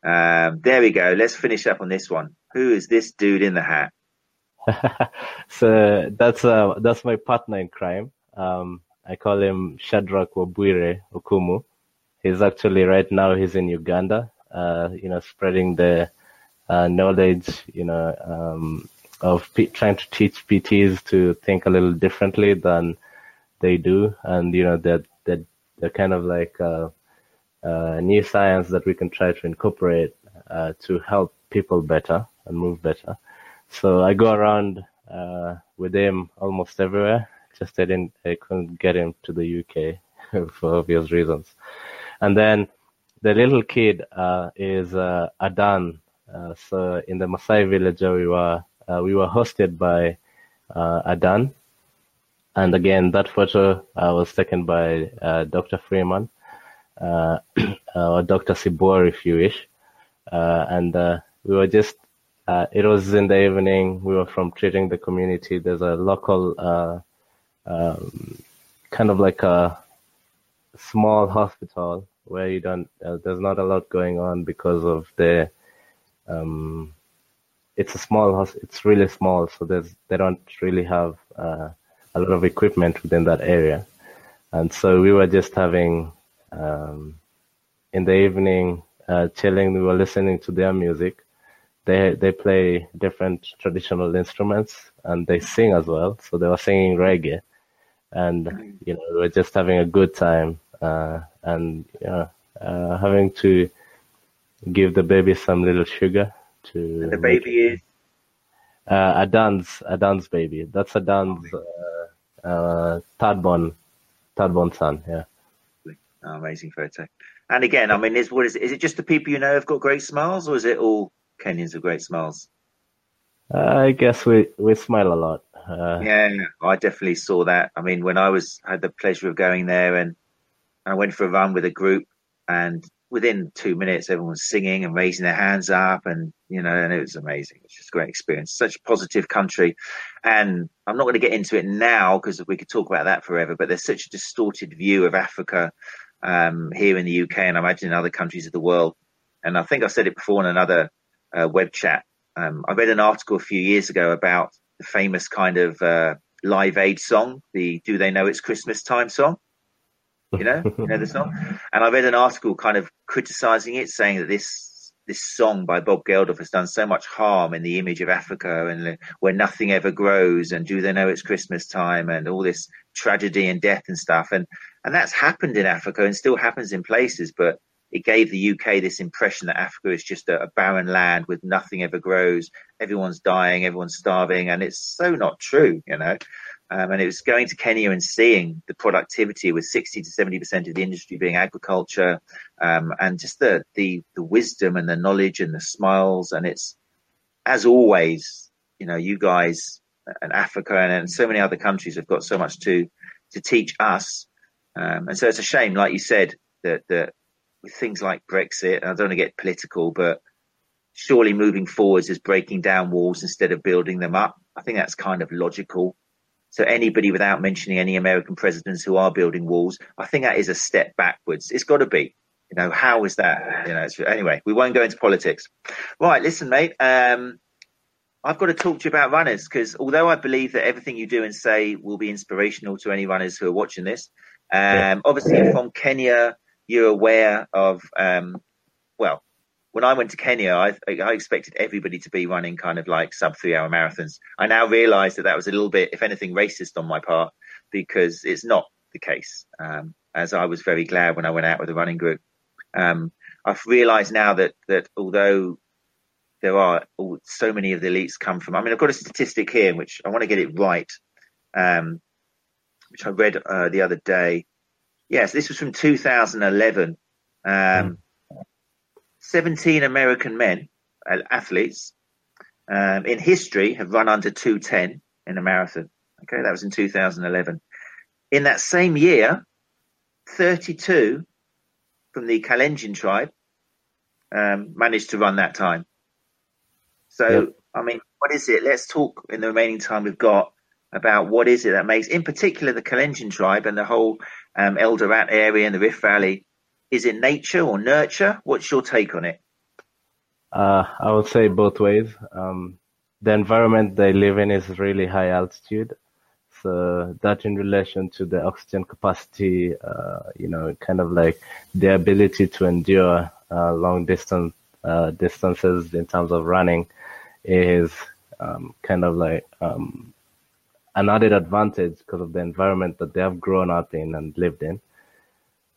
Um, there we go. Let's finish up on this one. Who is this dude in the hat? So that's uh, that's my partner in crime. Um, I call him Shadrach Wabwire Okumu. He's actually right now he's in Uganda, uh, you know, spreading the uh, knowledge, you know, um, of P- trying to teach P Ts to think a little differently than they do, and you know that that they're kind of like uh, uh, new science that we can try to incorporate uh, to help people better and move better. So I go around uh, with him almost everywhere. Just I didn't, I couldn't get him to the U K for obvious reasons. And then the little kid uh, is uh, Adan. Uh, so in the Maasai village, we were uh, we were hosted by uh, Adan. And again, that photo uh, was taken by uh, Doctor Freeman uh, or Doctor Sibor, if you wish. Uh, and uh, we were just. Uh, it was in the evening. We were from treating the community. There's a local, uh, um, kind of like a small hospital where you don't. Uh, there's not a lot going on because of the. Um, it's a small house. It's really small, so there's they don't really have uh, a lot of equipment within that area, and so we were just having um, in the evening uh, chilling. We were listening to their music. They they play different traditional instruments and they sing as well. So they were singing reggae, and you know we were just having a good time uh, and you know, uh, having to give the baby some little sugar to. And the baby is uh, Adan's Adan's baby. That's Adan's uh, uh, third-born third-born son. Yeah, oh, amazing photo. And again, I mean, is what is it? Is it just the people you know have got great smiles, or is it all? Kenyans with great smiles. Uh, I guess we, we smile a lot. Uh, yeah, I definitely saw that. I mean, when I was I had the pleasure of going there, and I went for a run with a group, and within two minutes, everyone was singing and raising their hands up, and you know, and it was amazing. It's just a great experience. Such a positive country, and I'm not going to get into it now because we could talk about that forever. But there's such a distorted view of Africa um, here in the U K, and I imagine in other countries of the world. And I think I said it before in another. Uh, web chat. Um, I read an article a few years ago about the famous kind of uh, Live Aid song, the "Do They Know It's Christmas Time" song. You know, you know the song. And I read an article kind of criticising it, saying that this this song by Bob Geldof has done so much harm in the image of Africa and where nothing ever grows and "Do They Know It's Christmas Time" and all this tragedy and death and stuff. And and that's happened in Africa and still happens in places, but. It gave the U K this impression that Africa is just a, a barren land with nothing ever grows. Everyone's dying, everyone's starving, and it's so not true, you know. Um, and it was going to Kenya and seeing the productivity with sixty to seventy percent of the industry being agriculture, um, and just the, the the wisdom and the knowledge and the smiles. And it's, as always, you know, you guys and Africa and, and so many other countries have got so much to, to teach us. Um, and so it's a shame, like you said, that that. With things like Brexit, and I don't want to get political, but surely moving forwards is breaking down walls instead of building them up. I think that's kind of logical. So anybody without mentioning any American presidents who are building walls, I think that is a step backwards. It's got to be. You know, how is that? You know, it's, anyway, we won't go into politics. Right, listen, mate, um, I've got to talk to you about runners, because although I believe that everything you do and say will be inspirational to any runners who are watching this, um, yeah. obviously yeah. from Kenya, you're aware of, um, well, when I went to Kenya, I, I expected everybody to be running kind of like sub three hour marathons. I now realize that that was a little bit, if anything, racist on my part, because it's not the case, um, as I was very glad when I went out with a running group. Um, I've realised now that that although there are oh, so many of the elites come from, I mean, I've got a statistic here, which I want to get it right, um, which I read uh, the other day. Yes, this was from two thousand eleven. Um, seventeen American men, uh, athletes, um, in history have run under two ten in a marathon. Okay, that was in two thousand eleven. In that same year, thirty-two from the Kalenjin tribe um, managed to run that time. So, yep. I mean, what is it? Let's talk in the remaining time we've got about what is it that makes, in particular, the Kalenjin tribe and the whole um, Eldoret area and the Rift Valley. Is it nature or nurture? What's your take on it? Uh, I would say both ways. Um, the environment they live in is really high altitude. Uh, that in relation to the oxygen capacity, uh, you know, kind of like the ability to endure uh, long distance uh, distances in terms of running is um, kind of like um, an added advantage because of the environment that they have grown up in and lived in.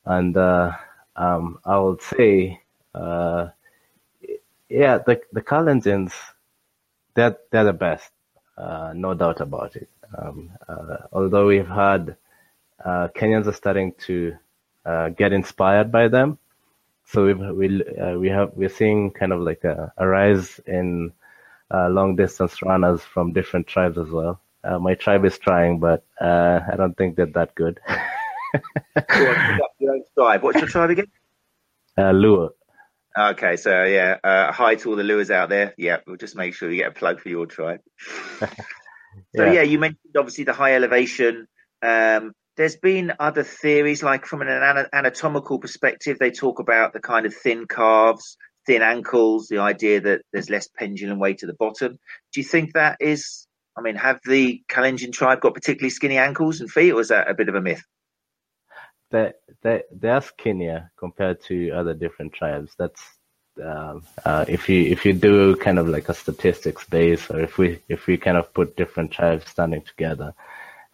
And uh, um, I would say, uh, yeah, the the Kalenjins, they're, they're the best, uh, no doubt about it. Um, uh, although we've had uh, Kenyans are starting to uh, get inspired by them, so we've, we uh, we have we're seeing kind of like a, a rise in uh, long distance runners from different tribes as well. Uh, my tribe is trying, but uh, I don't think they're that good. Your own tribe. What's your tribe again? Uh, Luo. Okay, so yeah, uh, hi to all the Luos out there. Yeah, we'll just make sure we get a plug for your tribe. So, yeah. yeah, you mentioned, obviously, the high elevation. Um, there's been other theories, like from an anatomical perspective, they talk about the kind of thin calves, thin ankles, the idea that there's less pendulum weight at the bottom. Do you think that is, I mean, have the Kalenjin tribe got particularly skinny ankles and feet, or is that a bit of a myth? They're, they're, they're skinnier compared to other different tribes. That's Um, uh, if you if you do kind of like a statistics base, or if we if we kind of put different tribes standing together,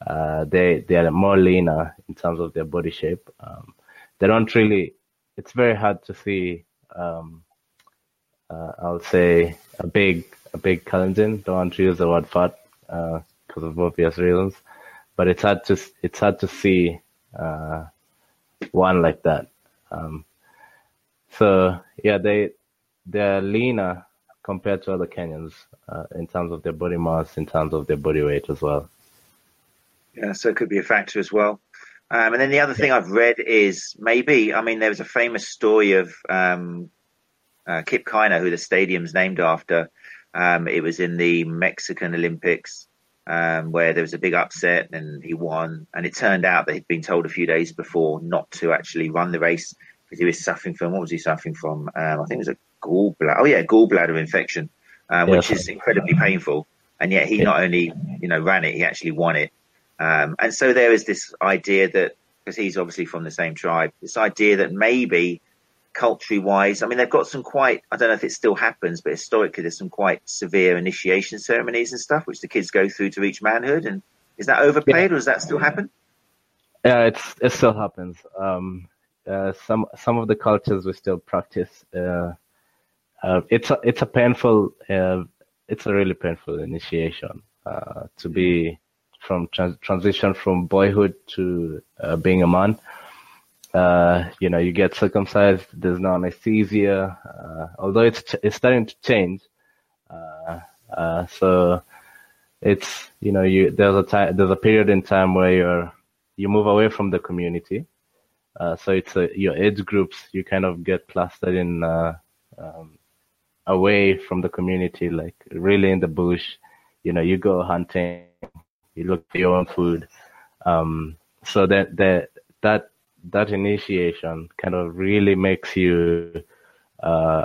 uh, they they are more leaner in terms of their body shape. Um, they don't really. It's very hard to see. Um, uh, I'll say a big a big Kalenjin. Don't want to use the word fat because uh, of obvious reasons, but it's hard to it's hard to see uh, one like that. Um, So yeah, they they're leaner compared to other Kenyans uh, in terms of their body mass, in terms of their body weight as well. Yeah, so it could be a factor as well. Um, and then the other thing I've read is maybe I mean there was a famous story of um, uh, Kip Keiner, who the stadium's named after. Um, it was in the Mexican Olympics um, where there was a big upset and he won, and it turned out that he'd been told a few days before not to actually run the race. Because he was suffering from, what was he suffering from? Um, I think it was a gallbladder. Oh, yeah, gallbladder infection, um, which yes. is incredibly painful. And yet he yeah. not only, you know, ran it, he actually won it. Um, and so there is this idea that, because he's obviously from the same tribe, this idea that maybe culturally wise, I mean, they've got some quite, I don't know if it still happens, but historically there's some quite severe initiation ceremonies and stuff, which the kids go through to reach manhood. And is that overplayed yeah. or does that still happen? Yeah, it's, it still happens. Um Uh, some some of the cultures we still practice. Uh, uh, it's a it's a painful, uh, it's a really painful initiation uh, to be from trans- transition from boyhood to uh, being a man. Uh, you know, you get circumcised. There's no anesthesia, uh, although it's ch- it's starting to change. Uh, uh, so it's you know you there's a time there's a period in time where you're you move away from the community. Uh, so it's a, your age groups, you kind of get clustered in uh, um, away from the community, like really in the bush. You know, you go hunting, you look for your own food. Um, so that that that that initiation kind of really makes you, uh,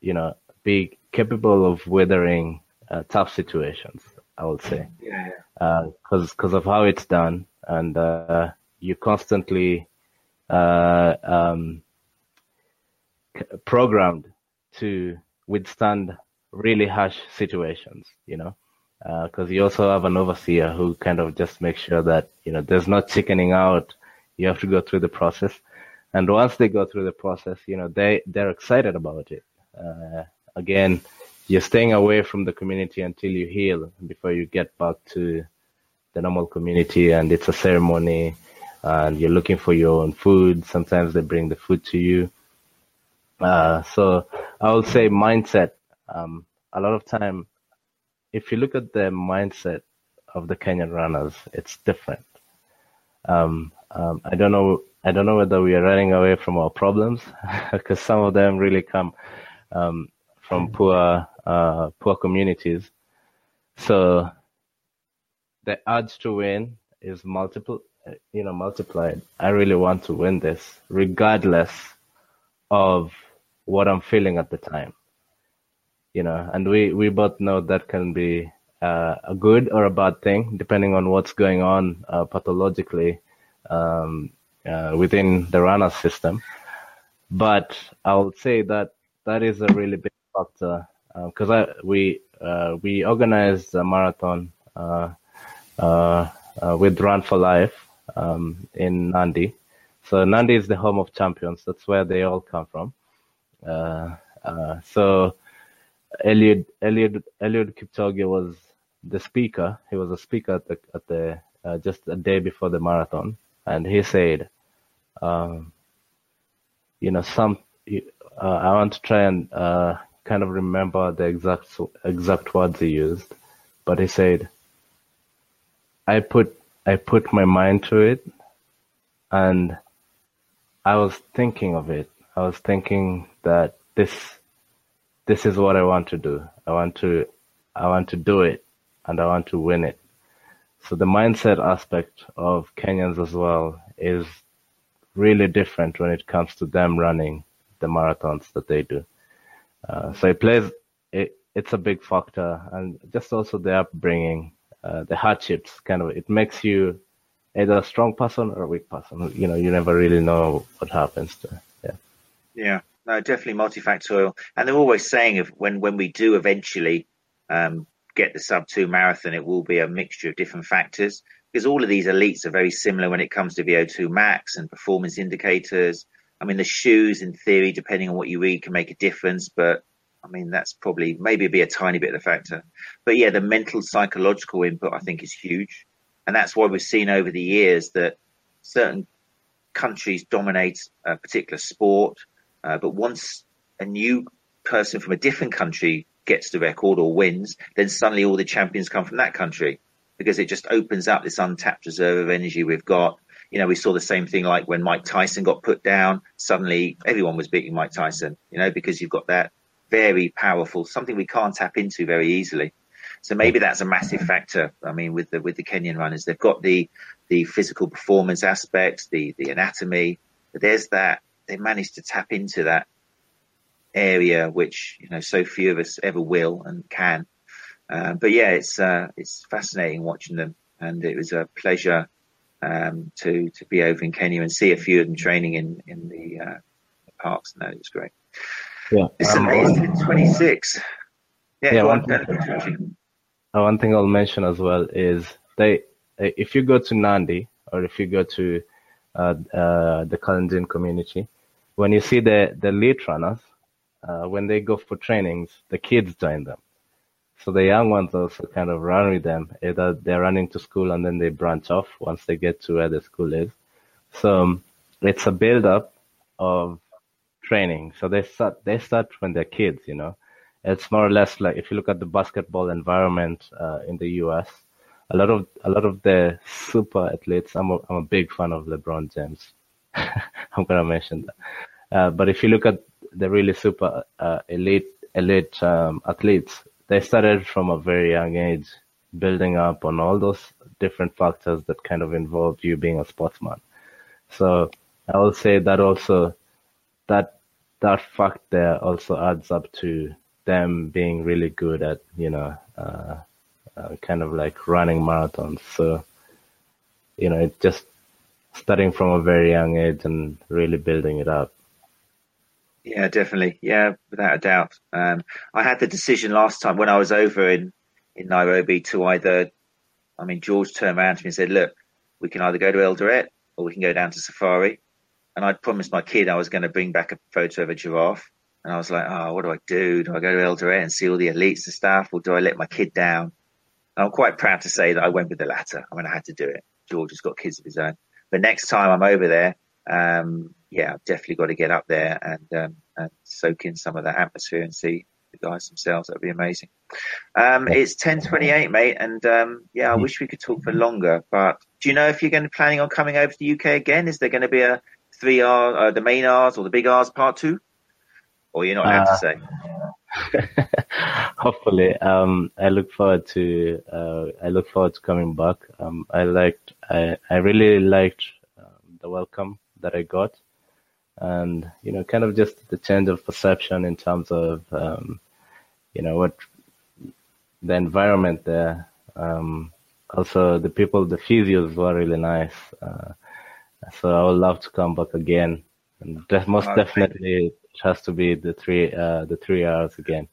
you know, be capable of weathering uh, tough situations, I would say, because yeah. uh, because of how it's done, and uh, you constantly uh, um, programmed to withstand really harsh situations, you know, because uh, you also have an overseer who kind of just makes sure that, you know, there's no chickening out. You have to go through the process, and once they go through the process, you know, they they're excited about it. Uh, again, you're staying away from the community until you heal, before you get back to the normal community, and it's a ceremony, and you're looking for your own food. Sometimes they bring the food to you. Uh, so I would say mindset. Um, a lot of time, if you look at the mindset of the Kenyan runners, it's different. Um, um, I don't know. I don't know whether we are running away from our problems, because some of them really come um, from poor uh, poor communities. So the urge to win is multiple, you know, multiplied. I really want to win this, regardless of what I'm feeling at the time, you know, and we, we both know that can be uh, a good or a bad thing, depending on what's going on uh, pathologically um, uh, within the runner system. But I would say that that is a really big factor, because uh, we uh, we organized a marathon uh, uh, uh, with Run for Life um, in Nandi. So Nandi is the home of champions. That's where they all come from. Uh, uh, so Eliud, Eliud, Eliud Kipchoge was the speaker. He was a speaker at the, at the uh, just a day before the marathon, and he said, um, "You know, some uh, I want to try and uh, kind of remember the exact exact words he used, but he said, I put I put my mind to it, and I was thinking of it. I was thinking that this, this is what I want to do. I want to, I want to do it, and I want to win it." So the mindset aspect of Kenyans as well is really different when it comes to them running the marathons that they do. Uh, so it plays, it, it's a big factor, and just also the upbringing, uh, the hardships, kind of, it makes you either a strong person or a weak person. You know, you never really know what happens to. Yeah. Yeah. No, definitely multifactorial. And they're always saying, if when, when we do eventually um, get the sub two marathon, it will be a mixture of different factors, because all of these elites are very similar when it comes to V O two max and performance indicators. I mean, the shoes in theory, depending on what you read, can make a difference, but I mean, that's probably maybe be a tiny bit of a factor. But yeah, the mental psychological input, I think, is huge. And that's why we've seen over the years that certain countries dominate a particular sport. Uh, but once a new person from a different country gets the record or wins, then suddenly all the champions come from that country, because it just opens up this untapped reserve of energy we've got. You know, we saw the same thing like when Mike Tyson got put down. Suddenly everyone was beating Mike Tyson, you know, because you've got that very powerful, something we can't tap into very easily. So maybe that's a massive factor. I mean, with the with the Kenyan runners, they've got the the physical performance aspects, the the anatomy. But there's that they managed to tap into that area, which, you know, so few of us ever will and can. Uh, but yeah, it's uh, it's fascinating watching them, and it was a pleasure um, to to be over in Kenya and see a few of them training in in the, uh, the parks. And no, it was great. Yeah, it's um, amazing. twenty-six. Yeah, yeah, one thing, one thing I'll mention as well is they, if you go to Nandi or if you go to uh, uh, the Kalenjin community, when you see the, the lead runners, uh, when they go for trainings, the kids join them. So the young ones also kind of run with them. Either they're running to school and then they branch off once they get to where the school is. So um, it's a build-up of training. So they start, they start when they're kids, you know. It's more or less like if you look at the basketball environment uh, in the U S, a lot of a lot of the super athletes. I'm a, I'm a big fan of LeBron James. I'm gonna mention that. Uh, but if you look at the really super uh, elite elite um, athletes, they started from a very young age building up, on all those different factors that kind of involve you being a sportsman. So I would say that also, that that fact there also adds up to them being really good at, you know, uh, uh, kind of like running marathons. So, you know, it just starting from a very young age and really building it up. Yeah, definitely. Yeah, without a doubt. Um, I had the decision last time when I was over in, in Nairobi to either, I mean, George turned around to me and said, look, we can either go to Eldoret or we can go down to Safari. And I'd promised my kid I was going to bring back a photo of a giraffe. And I was like, oh, what do I do? Do I go to Eldoret and see all the elites and stuff, or do I let my kid down? And I'm quite proud to say that I went with the latter. I mean, I had to do it. George has got kids of his own. But next time I'm over there, um, yeah, I've definitely got to get up there and, um, and soak in some of that atmosphere and see the guys themselves. That'd be amazing. Um, it's ten twenty-eight, mate. And, um, yeah, I wish we could talk for longer, but do you know if you're going to be planning on coming over to the U K again? Is there going to be a three R, uh, the main R's or the big R's part two? Or you're not allowed uh, to say. Hopefully. Um, I look forward to, uh, I look forward to coming back. Um, I liked, I, I really liked um, the welcome that I got. And, you know, kind of just the change of perception in terms of, um, you know, what the environment there. Um, also, the people, the physios were really nice. Uh, so I would love to come back again. And de- most oh, definitely it has to be the three uh, the three hours again.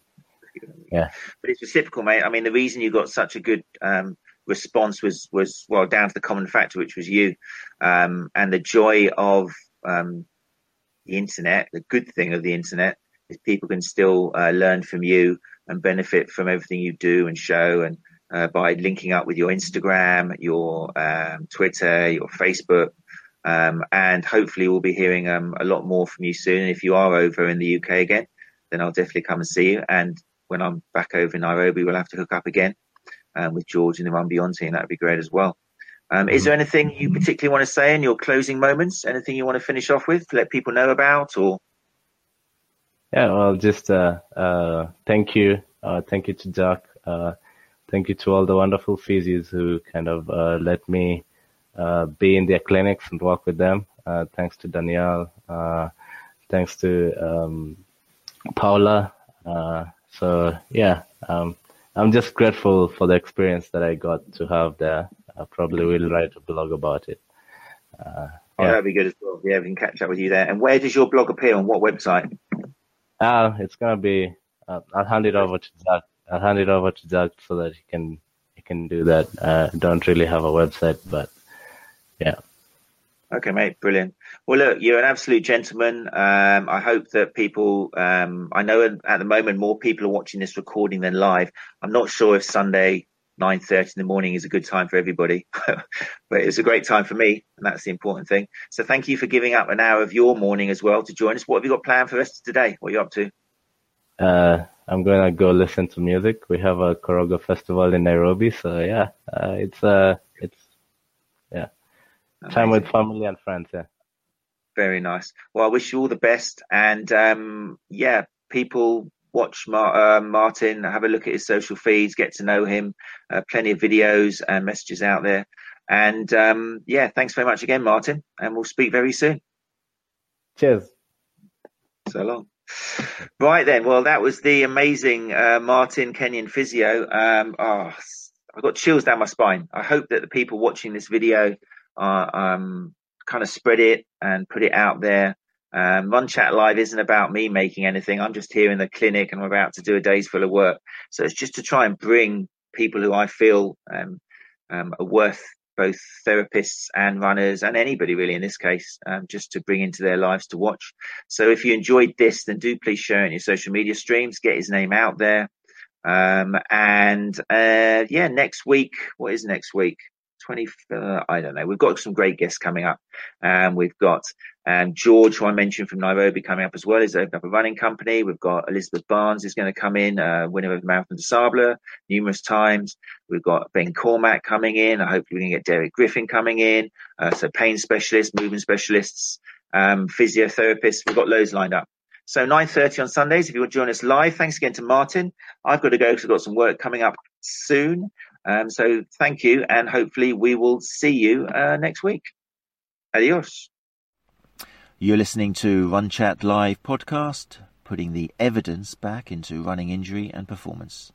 Yeah. But it's reciprocal, mate. I mean, the reason you got such a good um, response was, was, well, down to the common factor, which was you. Um, and the joy of... Um, the internet, the good thing of the internet is people can still uh, learn from you and benefit from everything you do and show, and uh, by linking up with your Instagram, your um, Twitter, your Facebook, um, and hopefully we'll be hearing um, a lot more from you soon. And if you are over in the U K again, then I'll definitely come and see you. And when I'm back over in Nairobi, we'll have to hook up again um, with George and the Run Beyond team. That'd be great as well. Um, is there anything you particularly want to say in your closing moments? Anything you want to finish off with, let people know about? Or yeah, well, just uh, uh, thank you. Uh, thank you to Jack. Uh, thank you to all the wonderful physios who kind of uh, let me uh, be in their clinics and work with them. Uh, thanks to Danielle. Uh, thanks to um, Paula. Uh, so, yeah, um, I'm just grateful for the experience that I got to have there. I probably will write a blog about it. Uh, yeah. Oh, that'd be good as well. Yeah, we can catch up with you there. And where does your blog appear? On what website? Uh, it's gonna be. Uh, I'll hand it over to Jack. I'll hand it over to Jack so that he can he can do that. I uh, don't really have a website, but yeah. Okay, mate, brilliant. Well, look, you're an absolute gentleman. Um, I hope that people, um, I know at the moment more people are watching this recording than live. I'm not sure if Sunday nine thirty in the morning is a good time for everybody, but it's a great time for me, and that's the important thing. So thank you for giving up an hour of your morning as well to join us. What have you got planned for the rest of today? What are you up to? Uh, I'm going to go listen to music. We have a Koroga festival in Nairobi, so yeah, uh, it's uh, it's yeah, amazing. Time with family and friends. Yeah, very nice. Well, I wish you all the best, and um, yeah, people. Watch Mar- uh, Martin, have a look at his social feeds, get to know him, uh, plenty of videos and messages out there. And um, yeah, thanks very much again, Martin. And we'll speak very soon. Cheers. So long. Right then. Well, that was the amazing uh, Martin, Kenyan physio. Um, oh, I got chills down my spine. I hope that the people watching this video are um, kind of spread it and put it out there. Um, Run Chat Live isn't about me making anything. I'm just here in the clinic and I'm about to do a day's full of work. So it's just to try and bring people who I feel um, um, are worth both therapists and runners and anybody really in this case, um, just to bring into their lives to watch. So if you enjoyed this, then do please share it in your social media streams, get his name out there. Um, and uh, yeah, next week, what is next week? twenty, uh, I don't know. We've got some great guests coming up. Um, we've got um, George, who I mentioned from Nairobi, coming up as well. He's opened up a running company. We've got Elizabeth Barnes is going to come in, uh, winner of the Marathon de Sable numerous times. We've got Ben Cormack coming in. I hope we're going to get Derek Griffin coming in. Uh, so pain specialists, movement specialists, um, physiotherapists. We've got loads lined up. So nine thirty on Sundays, if you want to join us live. Thanks again to Martin. I've got to go because I've got some work coming up soon. Um, so thank you, and hopefully we will see you uh, next week. Adios. You're listening to Run Chat Live podcast, putting the evidence back into running injury and performance.